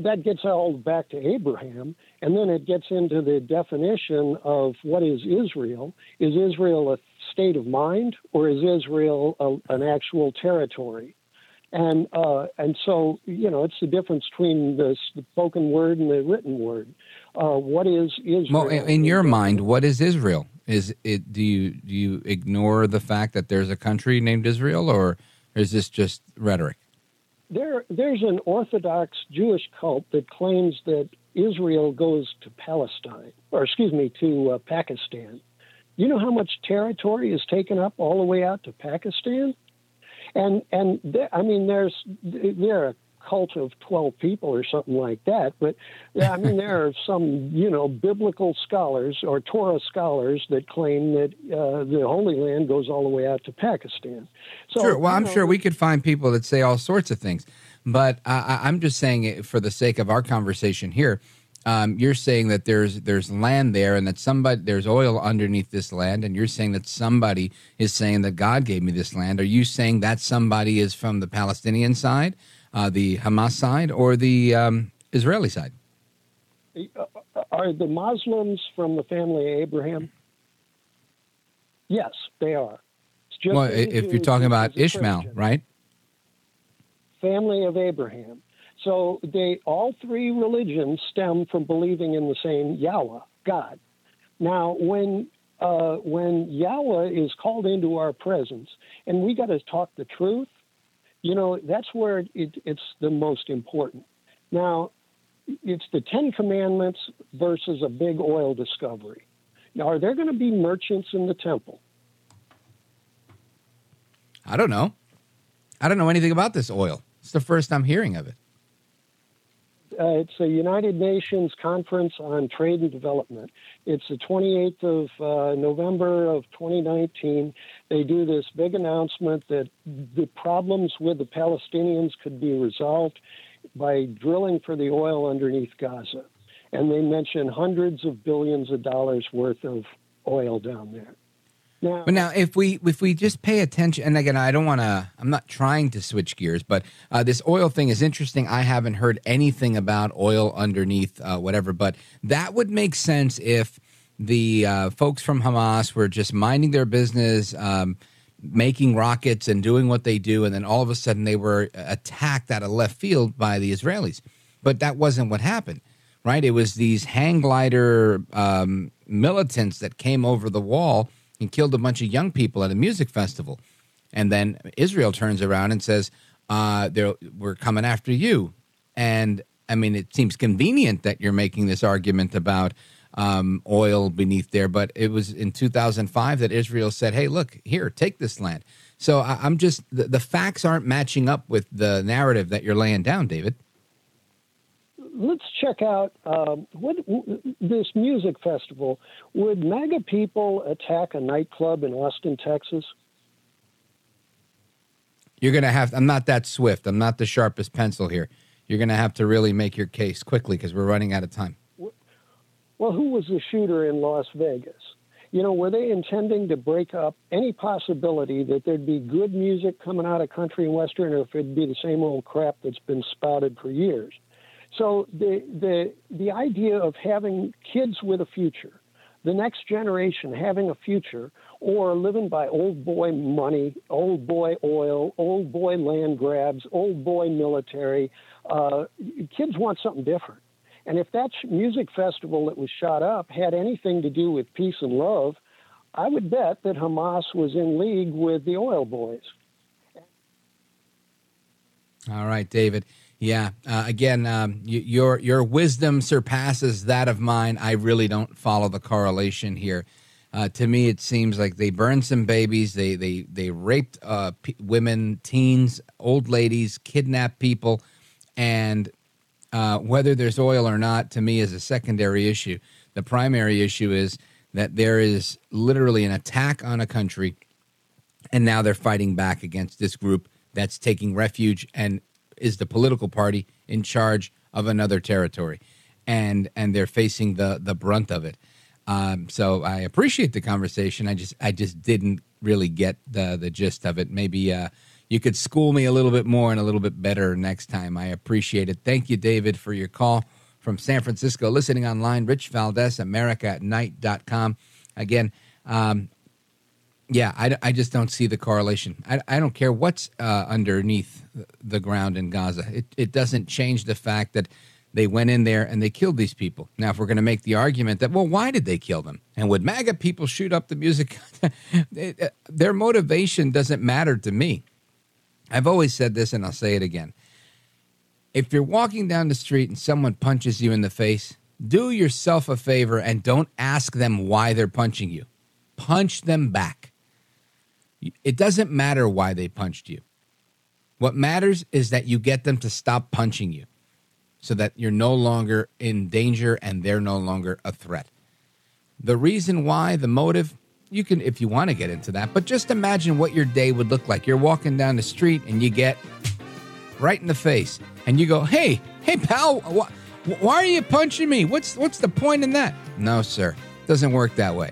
that gets all back to Abraham, and then it gets into the definition of what is Israel. Is Israel a state of mind, or is Israel an actual territory? And so, you know, it's the difference between the spoken word and the written word. What is Israel? Well, in your mind, what is Israel? Is it do you ignore the fact that there's a country named Israel, or is this just rhetoric? There's an Orthodox Jewish cult that claims that Israel goes to Pakistan. You know how much territory is taken up all the way out to Pakistan? They're a cult of 12 people or something like that. But I mean, there are some, you know, biblical scholars or Torah scholars that claim that the Holy Land goes all the way out to Pakistan. So, sure. Well, I'm sure we could find people that say all sorts of things. But I'm just saying it for the sake of our conversation here. You're saying that there's land there and that there's oil underneath this land, and you're saying that somebody is saying that God gave me this land. Are you saying that somebody is from the Palestinian side, the Hamas side, or the Israeli side? Are the Muslims from the family of Abraham? Yes, they are. It's just if you're talking about Ishmael, Christian, right? Family of Abraham. So all three religions stem from believing in the same Yahweh, God. Now, when Yahweh is called into our presence and we got to talk the truth, you know, that's where it's the most important. Now, it's the Ten Commandments versus a big oil discovery. Now, are there going to be merchants in the temple? I don't know. I don't know anything about this oil. It's the first I'm hearing of it. It's a United Nations Conference on Trade and Development. It's the 28th of November of 2019. They do this big announcement that the problems with the Palestinians could be resolved by drilling for the oil underneath Gaza. And they mention hundreds of billions of dollars worth of oil down there. Now, if we just pay attention, and again, I'm not trying to switch gears, but this oil thing is interesting. I haven't heard anything about oil underneath whatever, but that would make sense if the folks from Hamas were just minding their business, making rockets and doing what they do, and then all of a sudden they were attacked out of left field by the Israelis. But that wasn't what happened, right? It was these hang glider militants that came over the wall and killed a bunch of young people at a music festival. And then Israel turns around and says, We're coming after you. And I mean, it seems convenient that you're making this argument about oil beneath there, but it was in 2005 that Israel said, hey, look, here, take this land. So I'm just, the facts aren't matching up with the narrative that you're laying down, David. Let's check out this music festival. Would MAGA people attack a nightclub in Austin, Texas? You're going to have, I'm not that swift. I'm not the sharpest pencil here. You're going to have to really make your case quickly because we're running out of time. Well, who was the shooter in Las Vegas? You know, were they intending to break up any possibility that there'd be good music coming out of country and western, or if it'd be the same old crap that's been spouted for years? So the idea of having kids with a future, the next generation having a future, or living by old boy money, old boy oil, old boy land grabs, old boy military, kids want something different. And if that music festival that was shot up had anything to do with peace and love, I would bet that Hamas was in league with the oil boys. All right, David. Yeah. Again, your wisdom surpasses that of mine. I really don't follow the correlation here. To me, it seems like they burned some babies. They raped women, teens, old ladies, kidnapped people, and whether there's oil or not, to me, is a secondary issue. The primary issue is that there is literally an attack on a country, and now they're fighting back against this group that's taking refuge and is the political party in charge of another territory, and they're facing the brunt of it. So I appreciate the conversation. I just didn't really get the gist of it. Maybe you could school me a little bit more and a little bit better next time. I appreciate it. Thank you, David, for your call from San Francisco. Listening online, Rich Valdés, americaatnight.com. Again, I just don't see the correlation. I don't care what's underneath the ground in Gaza. It doesn't change the fact that they went in there and they killed these people. Now, if we're going to make the argument that, well, why did they kill them? And would MAGA people shoot up the music? Their motivation doesn't matter to me. I've always said this, and I'll say it again. If you're walking down the street and someone punches you in the face, do yourself a favor and don't ask them why they're punching you. Punch them back. It doesn't matter why they punched you. What matters is that you get them to stop punching you, so that you're no longer in danger and they're no longer a threat. The reason why, the motive, you can, if you want to get into that, but just imagine what your day would look like. You're walking down the street and you get right in the face and you go, hey pal, why are you punching me? What's the point in that? No, sir, it doesn't work that way.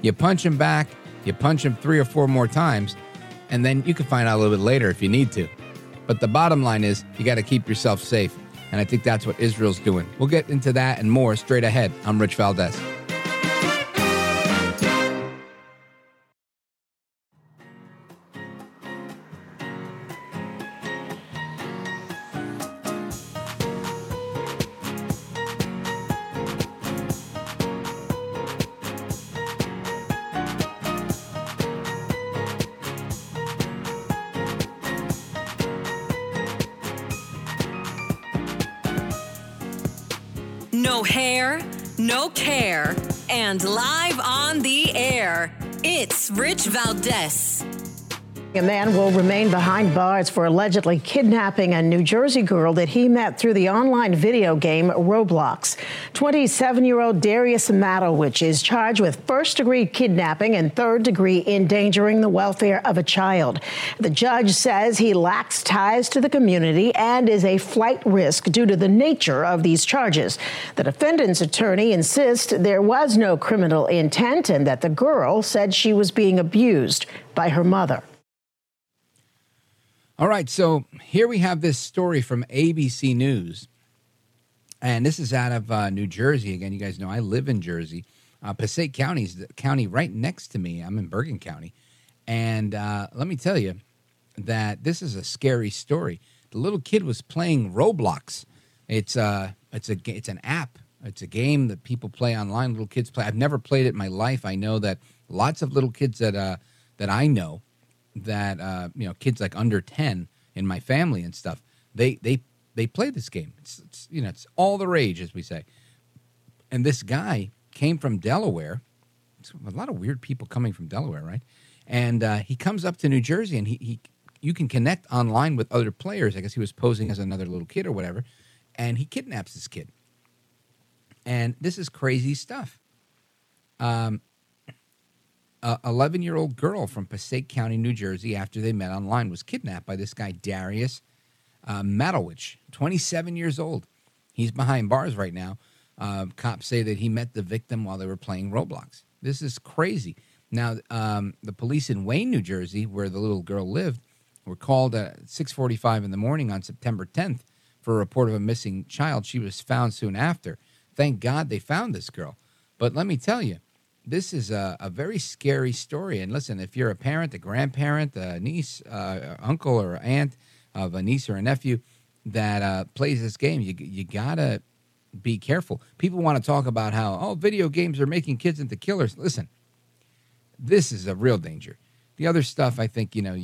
You punch him back, you punch him 3 or 4 more times, and then you can find out a little bit later if you need to. But the bottom line is you got to keep yourself safe. And I think that's what Israel's doing. We'll get into that and more straight ahead. I'm Rich Valdés. No hair, no care, and live on the air, it's Rich Valdés. A man will remain behind bars for allegedly kidnapping a New Jersey girl that he met through the online video game Roblox. 27-year-old Darius Matowich is charged with first-degree kidnapping and third-degree endangering the welfare of a child. The judge says he lacks ties to the community and is a flight risk due to the nature of these charges. The defendant's attorney insists there was no criminal intent and that the girl said she was being abused by her mother. All right, so here we have this story from ABC News, and this is out of New Jersey. Again, you guys know I live in Jersey. Passaic County is the county right next to me. I'm in Bergen County, and let me tell you that this is a scary story. The little kid was playing Roblox. It's an app. It's a game that people play online. Little kids play. I've never played it in my life. I know that lots of little kids that I know, kids like under 10 in my family and stuff, they play this game. It's you know, it's all the rage, as we say. And this guy came from Delaware. It's a lot of weird people coming from Delaware, right? And he comes up to New Jersey, and he you can connect online with other players. I guess he was posing as another little kid or whatever, and he kidnaps this kid. And this is crazy stuff. A 11-year-old girl from Passaic County, New Jersey, after they met online, was kidnapped by this guy, Darius Matowich, 27 years old. He's behind bars right now. Cops say that he met the victim while they were playing Roblox. This is crazy. Now, the police in Wayne, New Jersey, where the little girl lived, were called at 6:45 in the morning on September 10th for a report of a missing child. She was found soon after. Thank God they found this girl. But let me tell you, this is a very scary story. And listen, if you're a parent, a grandparent, a niece, uncle, or aunt of a niece or a nephew that plays this game, you gotta be careful. People want to talk about how, oh, video games are making kids into killers. Listen, this is a real danger. The other stuff, I think, you know,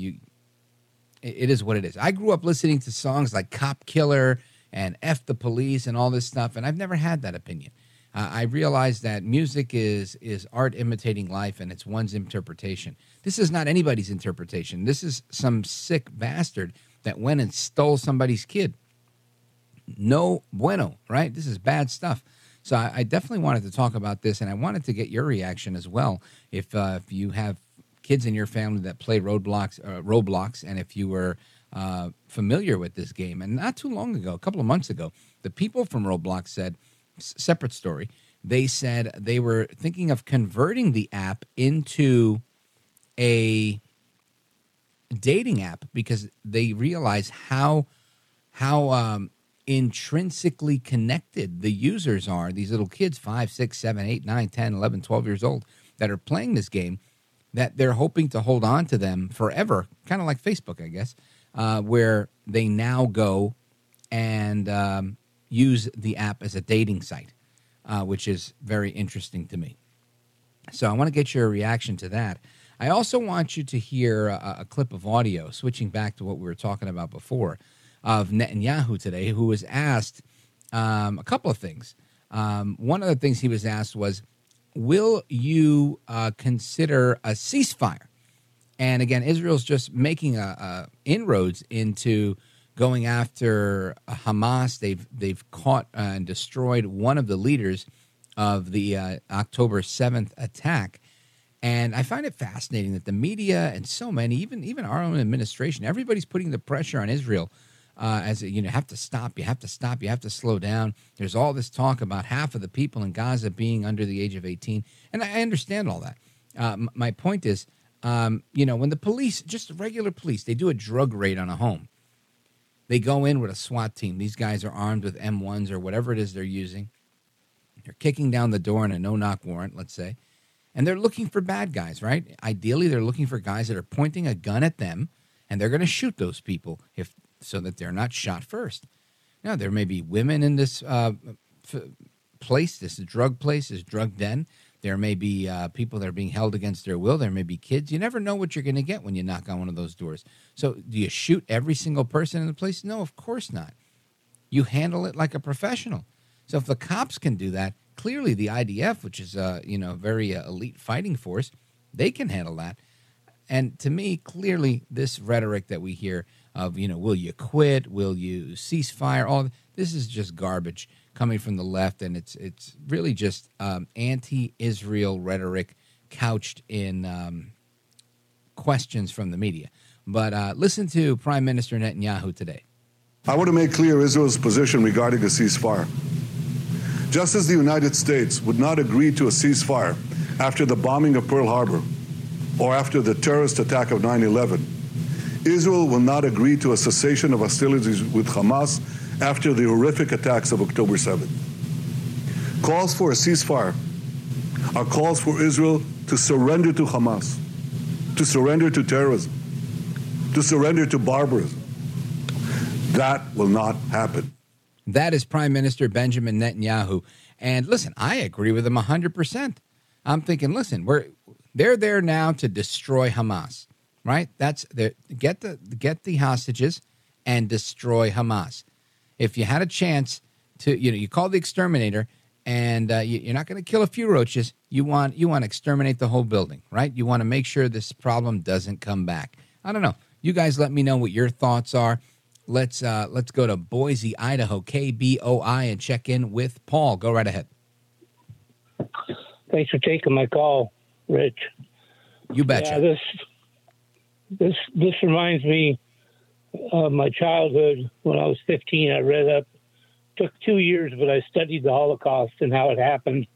it is what it is. I grew up listening to songs like Cop Killer and F the Police and all this stuff, and I've never had that opinion. I realized that music is art imitating life, and it's one's interpretation. This is not anybody's interpretation. This is some sick bastard that went and stole somebody's kid. No bueno, right? This is bad stuff. So I definitely wanted to talk about this, and I wanted to get your reaction as well. If you have kids in your family that play Roblox, and if you were familiar with this game, and not too long ago, a couple of months ago, the people from Roblox said, separate story, they said they were thinking of converting the app into a dating app because they realized how intrinsically connected the users are, these little kids, 5, 6, 7, 8, 9, 10, 11, 12 years old, that are playing this game, that they're hoping to hold on to them forever, kind of like Facebook, I guess, where they now go and use the app as a dating site, which is very interesting to me. So I want to get your reaction to that. I also want you to hear a clip of audio, switching back to what we were talking about before, of Netanyahu today, who was asked a couple of things. One of the things he was asked was, will you consider a ceasefire? And again, Israel's just making inroads into going after Hamas. They've caught and destroyed one of the leaders of the October 7th attack. And I find it fascinating that the media and so many, even our own administration, everybody's putting the pressure on Israel. As you know, you have to stop, you have to slow down. There's all this talk about half of the people in Gaza being under the age of 18. And I understand all that. My point is, you know, when the police, just regular police, they do a drug raid on a home. They go in with a SWAT team. These guys are armed with M1s or whatever it is they're using. They're kicking down the door in a no-knock warrant, let's say. And they're looking for bad guys, right? Ideally, they're looking for guys that are pointing a gun at them, and they're going to shoot those people if so that they're not shot first. Now, there may be women in this place, this drug den. There may be people that are being held against their will. There may be kids. You never know what you're going to get when you knock on one of those doors. So do you shoot every single person in the place? No, of course not. You handle it like a professional. So if the cops can do that, clearly the IDF, which is a very elite fighting force, they can handle that. And to me, clearly this rhetoric that we hear of, you know, will you quit? Will you cease fire? All this is just garbage coming from the left, and it's really just anti-Israel rhetoric couched in questions from the media. But listen to Prime Minister Netanyahu today. I want to make clear Israel's position regarding a ceasefire. Just as the United States would not agree to a ceasefire after the bombing of Pearl Harbor or after the terrorist attack of 9/11, Israel will not agree to a cessation of hostilities with Hamas after the horrific attacks of October 7th. Calls for a ceasefire are calls for Israel to surrender to Hamas, to surrender to terrorism, to surrender to barbarism. That will not happen. That is Prime Minister Benjamin Netanyahu. And listen, I agree with him 100%. I'm thinking, listen, they're there now to destroy Hamas. Right? Get the hostages and destroy Hamas. If you had a chance to, you know, you call the exterminator and you're not going to kill a few roaches. You want to exterminate the whole building, right? You want to make sure this problem doesn't come back. I don't know. You guys let me know what your thoughts are. Let's go to Boise, Idaho, KBOI, and check in with Paul. Go right ahead. Thanks for taking my call, Rich. You betcha. Yeah, this reminds me of my childhood. When I was 15, I read up. Took 2 years, but I studied the Holocaust and how it happened,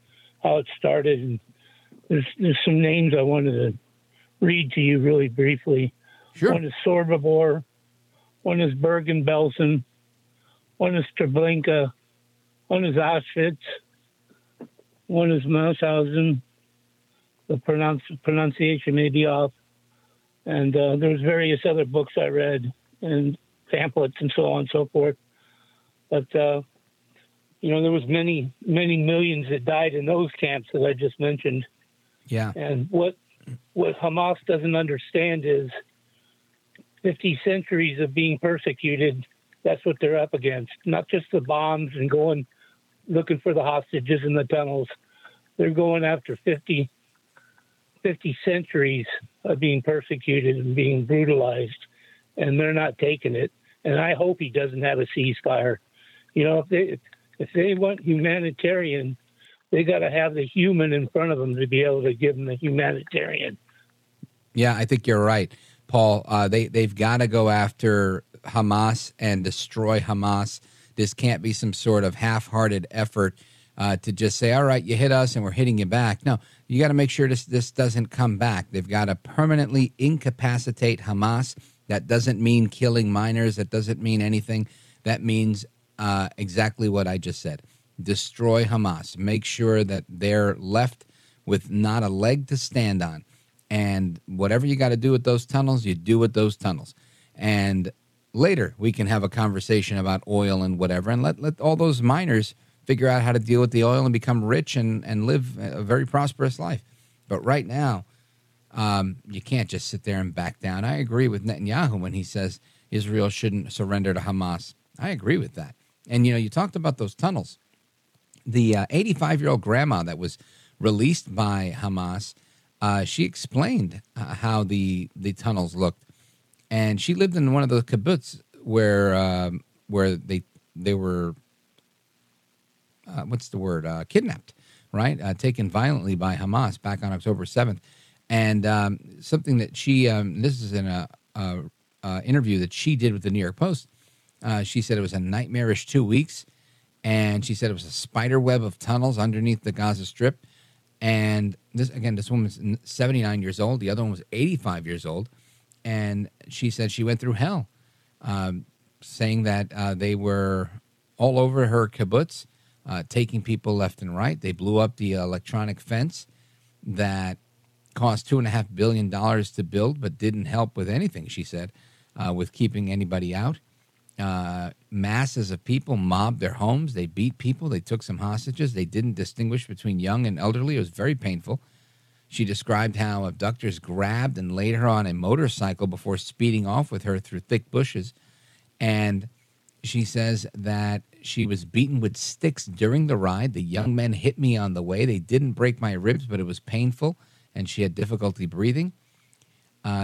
how it started. And there's some names I wanted to read to you really briefly. Sure. One is Sorbabor. One is Bergen-Belsen. One is Treblinka. One is Auschwitz. One is Mauthausen. The pronunciation may be off. And there's various other books I read and pamphlets and so on and so forth. But, you know, there was many, many millions that died in those camps that I just mentioned. Yeah. And what Hamas doesn't understand is 50 centuries of being persecuted. That's what they're up against. Not just the bombs and going looking for the hostages in the tunnels. They're going after 50 centuries of being persecuted and being brutalized, and they're not taking it. And I hope he doesn't have a ceasefire. You know, if they want humanitarian, they got to have the human in front of them to be able to give them the humanitarian. Yeah, I think you're right, Paul. They've got to go after Hamas and destroy Hamas. This can't be some sort of half-hearted effort to just say, all right, you hit us and we're hitting you back. No, you got to make sure this doesn't come back. They've got to permanently incapacitate Hamas. That doesn't mean killing minors. That doesn't mean anything. That means exactly what I just said. Destroy Hamas. Make sure that they're left with not a leg to stand on. And whatever you got to do with those tunnels, you do with those tunnels. And later we can have a conversation about oil and whatever, and let all those miners figure out how to deal with the oil and become rich and live a very prosperous life. But right now, you can't just sit there and back down. I agree with Netanyahu when he says Israel shouldn't surrender to Hamas. I agree with that. And, you know, you talked about those tunnels. The 85-year-old grandma that was released by Hamas, she explained how the tunnels looked. And she lived in one of the kibbutz where they were, kidnapped, right? Taken violently by Hamas back on October 7th. And something that she, this is in an interview that she did with the New York Post. She said it was a nightmarish 2 weeks. And she said it was a spider web of tunnels underneath the Gaza Strip. And this woman's 79 years old. The other one was 85 years old. And she said she went through hell, saying that they were all over her kibbutz, taking people left and right. They blew up the electronic fence that cost $2.5 billion to build, but didn't help with anything, she said, with keeping anybody out. Masses of people mobbed their homes. They beat people. They took some hostages. They didn't distinguish between young and elderly. It was very painful. She described how abductors grabbed and laid her on a motorcycle before speeding off with her through thick bushes. And she says that she was beaten with sticks during the ride. The young men hit me on the way. They didn't break my ribs, but it was painful. And she had difficulty breathing.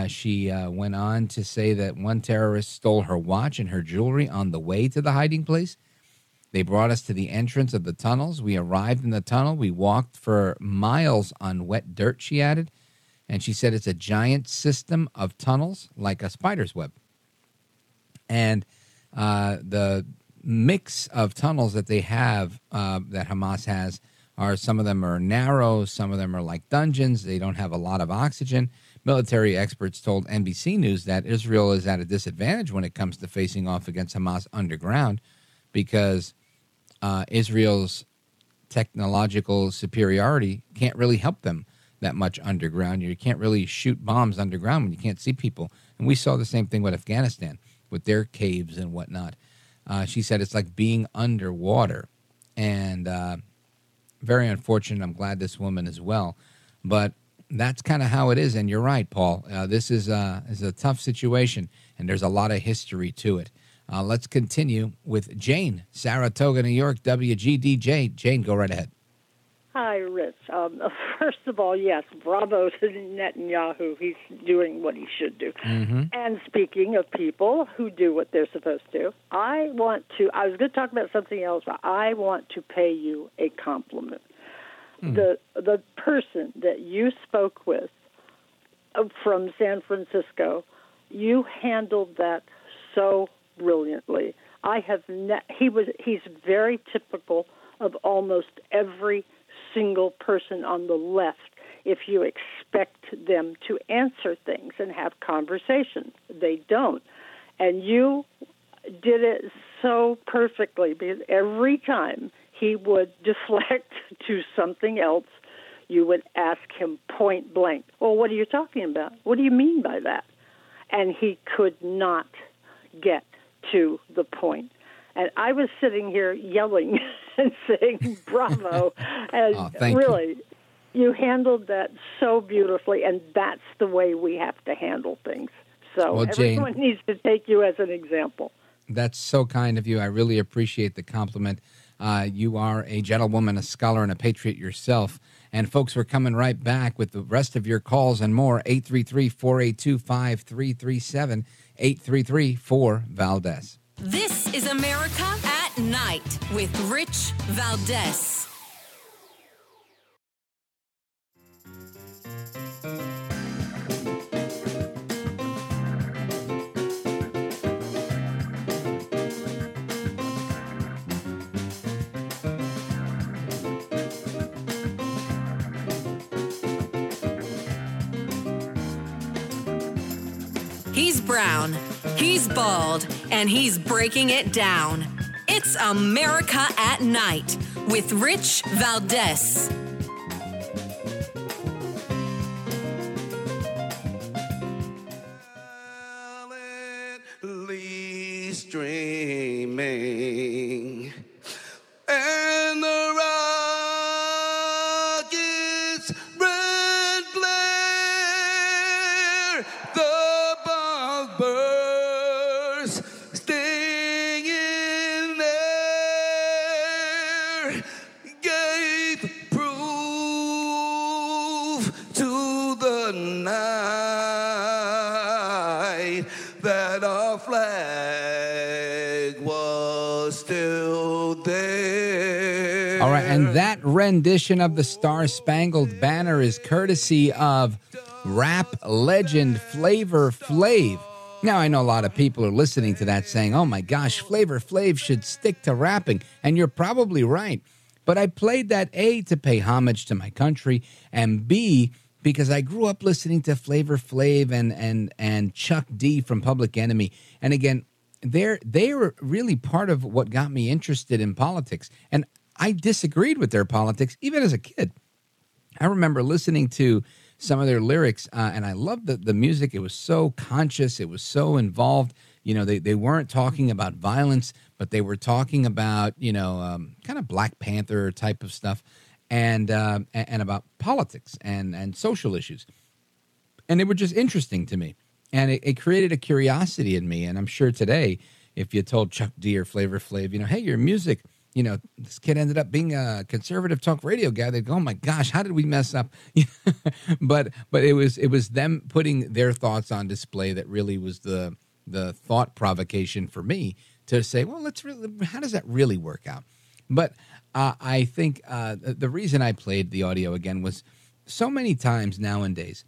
She went on to say that one terrorist stole her watch and her jewelry on the way to the hiding place. They brought us to the entrance of the tunnels. We arrived in the tunnel. We walked for miles on wet dirt, she added. And she said it's a giant system of tunnels like a spider's web. And the mix of tunnels that they have, that Hamas has, are some of them are narrow, some of them are like dungeons. They don't have a lot of oxygen. Military experts told NBC News that Israel is at a disadvantage when it comes to facing off against Hamas underground because Israel's technological superiority can't really help them that much underground. You can't really shoot bombs underground when you can't see people. And we saw the same thing with Afghanistan, with their caves and whatnot. She said it's like being underwater. And very unfortunate. I'm glad this woman as well. But that's kind of how it is. And you're right, Paul. This is a tough situation, and there's a lot of history to it. Let's continue with Jane, Saratoga, New York, WGDJ. Jane, go right ahead. Hi, Rich. First of all, yes, bravo to Netanyahu. He's doing what he should do. Mm-hmm. And speaking of people who do what they're supposed to, I was going to talk about something else, but I want to pay you a compliment. Mm. The person that you spoke with from San Francisco, you handled that so brilliantly. He's very typical of almost every single person on the left if you expect them to answer things and have conversations. They don't. And you did it so perfectly because every time he would deflect to something else, you would ask him point blank, well, what are you talking about? What do you mean by that? And he could not get to the point. And I was sitting here yelling and saying, bravo. And you handled that so beautifully, and that's the way we have to handle things. So everyone needs to take you as an example. That's so kind of you. I really appreciate the compliment. You are a gentlewoman, a scholar, and a patriot yourself. And, folks, we're coming right back with the rest of your calls and more. 833-482-5337, 833-4-VALDEZ. This is America at Night with Rich Valdés. He's brown. He's bald, and he's breaking it down. It's America at Night with Rich Valdés. Silently streaming, and the rockets red glare, the bomb burst. All right, and that rendition of the Star-Spangled Banner is courtesy of rap legend Flavor Flav. Now, I know a lot of people are listening to that saying, oh, my gosh, Flavor Flav should stick to rapping, and you're probably right. But I played that, A, to pay homage to my country, and B, because I grew up listening to Flavor Flav and Chuck D from Public Enemy. And again, they were really part of what got me interested in politics, and I disagreed with their politics, even as a kid. I remember listening to some of their lyrics, and I loved the music. It was so conscious. It was so involved. You know, they weren't talking about violence, but they were talking about, you know, kind of Black Panther type of stuff and about politics and social issues. And they were just interesting to me. And it created a curiosity in me. And I'm sure today, if you told Chuck D or Flavor Flav, you know, hey, your music, you know, this kid ended up being a conservative talk radio guy. They'd go, oh, my gosh, how did we mess up? but it was them putting their thoughts on display that really was the thought provocation for me to say, well, how does that really work out? But I think the reason I played the audio again was so many times nowadays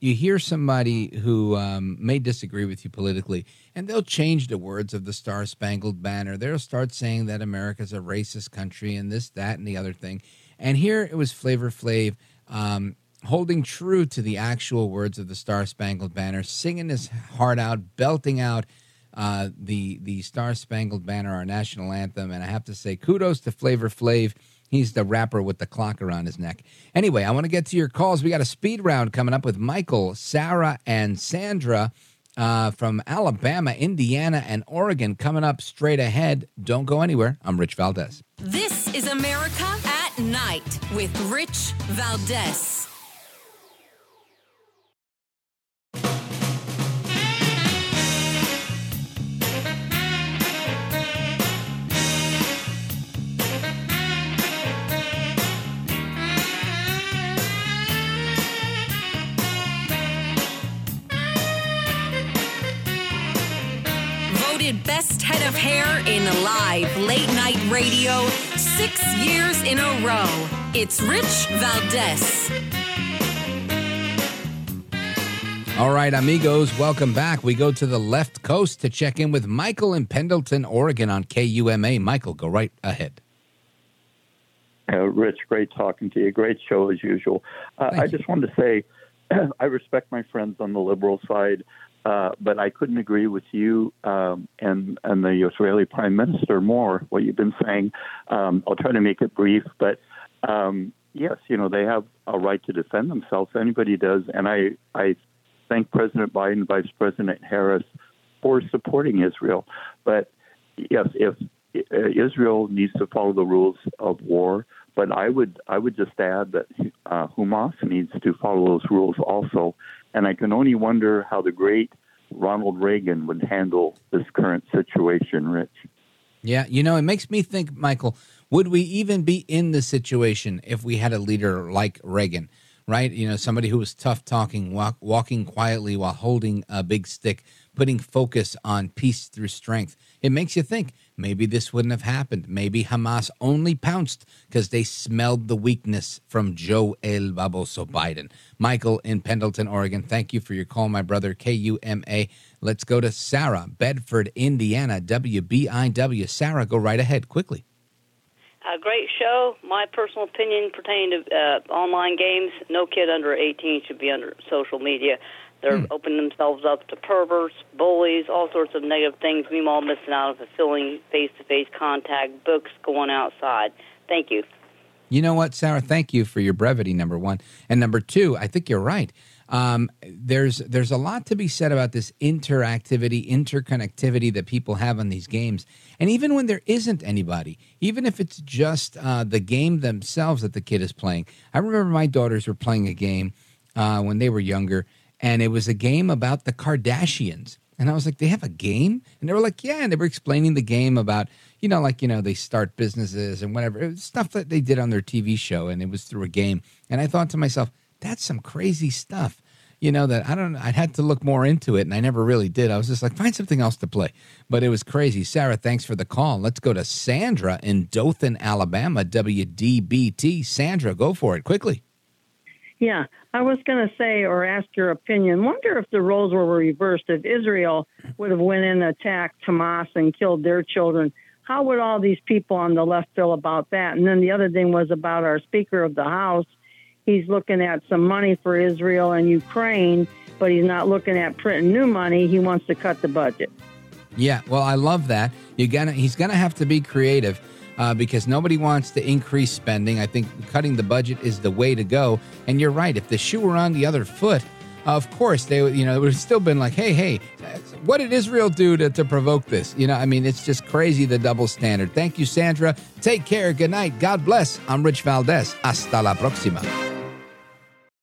you hear somebody who may disagree with you politically, and they'll change the words of the Star-Spangled Banner. They'll start saying that America's a racist country and this, that, and the other thing. And here it was Flavor Flav holding true to the actual words of the Star-Spangled Banner, singing his heart out, belting out the Star-Spangled Banner, our national anthem. And I have to say kudos to Flavor Flav. He's the rapper with the clock around his neck. Anyway, I want to get to your calls. We got a speed round coming up with Michael, Sarah, and Sandra from Alabama, Indiana, and Oregon coming up straight ahead. Don't go anywhere. I'm Rich Valdés. This is America at Night with Rich Valdés. voted best head of hair in live late night radio 6 years in a row. It's Rich Valdés. All right, amigos, welcome back. We go to the left coast to check in with Michael in Pendleton, Oregon on KUMA. Michael, go right ahead. Rich, great talking to you. Great show as usual. I just wanted to say I respect my friends on the liberal side, but I couldn't agree with you and the Israeli prime minister more, what you've been saying. I'll try to make it brief, but yes, you know, they have a right to defend themselves. Anybody does. And I thank President Biden, Vice President Harris for supporting Israel. But yes, if Israel needs to follow the rules of war, but I would just add that Hamas needs to follow those rules also. And I can only wonder how the great Ronald Reagan would handle this current situation, Rich. Yeah, you know, it makes me think, Michael, would we even be in this situation if we had a leader like Reagan, right? You know, somebody who was tough talking, walking quietly while holding a big stick, putting focus on peace through strength. It makes you think maybe this wouldn't have happened. Maybe Hamas only pounced because they smelled the weakness from Joe El Baboso Biden. Michael in Pendleton, Oregon, thank you for your call, my brother, KUMA. Let's go to Sarah, Bedford, Indiana, WBIW. Sarah, go right ahead quickly. A great show. My personal opinion pertaining to online games, no kid under 18 should be under social media. They're opening themselves up to perverts, bullies, all sorts of negative things. Meanwhile, missing out on fulfilling face-to-face contact, books, going outside. Thank you. You know what, Sarah? Thank you for your brevity, number one. And number two, I think you're right. There's a lot to be said about this interactivity, interconnectivity that people have on these games. And even when there isn't anybody, even if it's just the game themselves that the kid is playing. I remember my daughters were playing a game when they were younger, and it was a game about the Kardashians. And I was like, they have a game? And they were like, yeah. And they were explaining the game about, you know, like, you know, they start businesses and whatever. It was stuff that they did on their TV show, and it was through a game. And I thought to myself, that's some crazy stuff, you know, that I don't know. I had to look more into it, and I never really did. I was just like, find something else to play. But it was crazy. Sarah, thanks for the call. Let's go to Sandra in Dothan, Alabama, WDBT. Sandra, go for it quickly. Yeah, I was going to say or ask your opinion. Wonder if the roles were reversed, if Israel would have went in and attacked Hamas and killed their children. How would all these people on the left feel about that? And then the other thing was about our Speaker of the House. He's looking at some money for Israel and Ukraine, but he's not looking at printing new money. He wants to cut the budget. Yeah, well, I love that. He's going to have to be creative because nobody wants to increase spending. I think cutting the budget is the way to go. And you're right. If the shoe were on the other foot, of course, it would have still been like, hey, what did Israel do to provoke this? You know, I mean, it's just crazy, the double standard. Thank you, Sandra. Take care. Good night. God bless. I'm Rich Valdés. Hasta la próxima.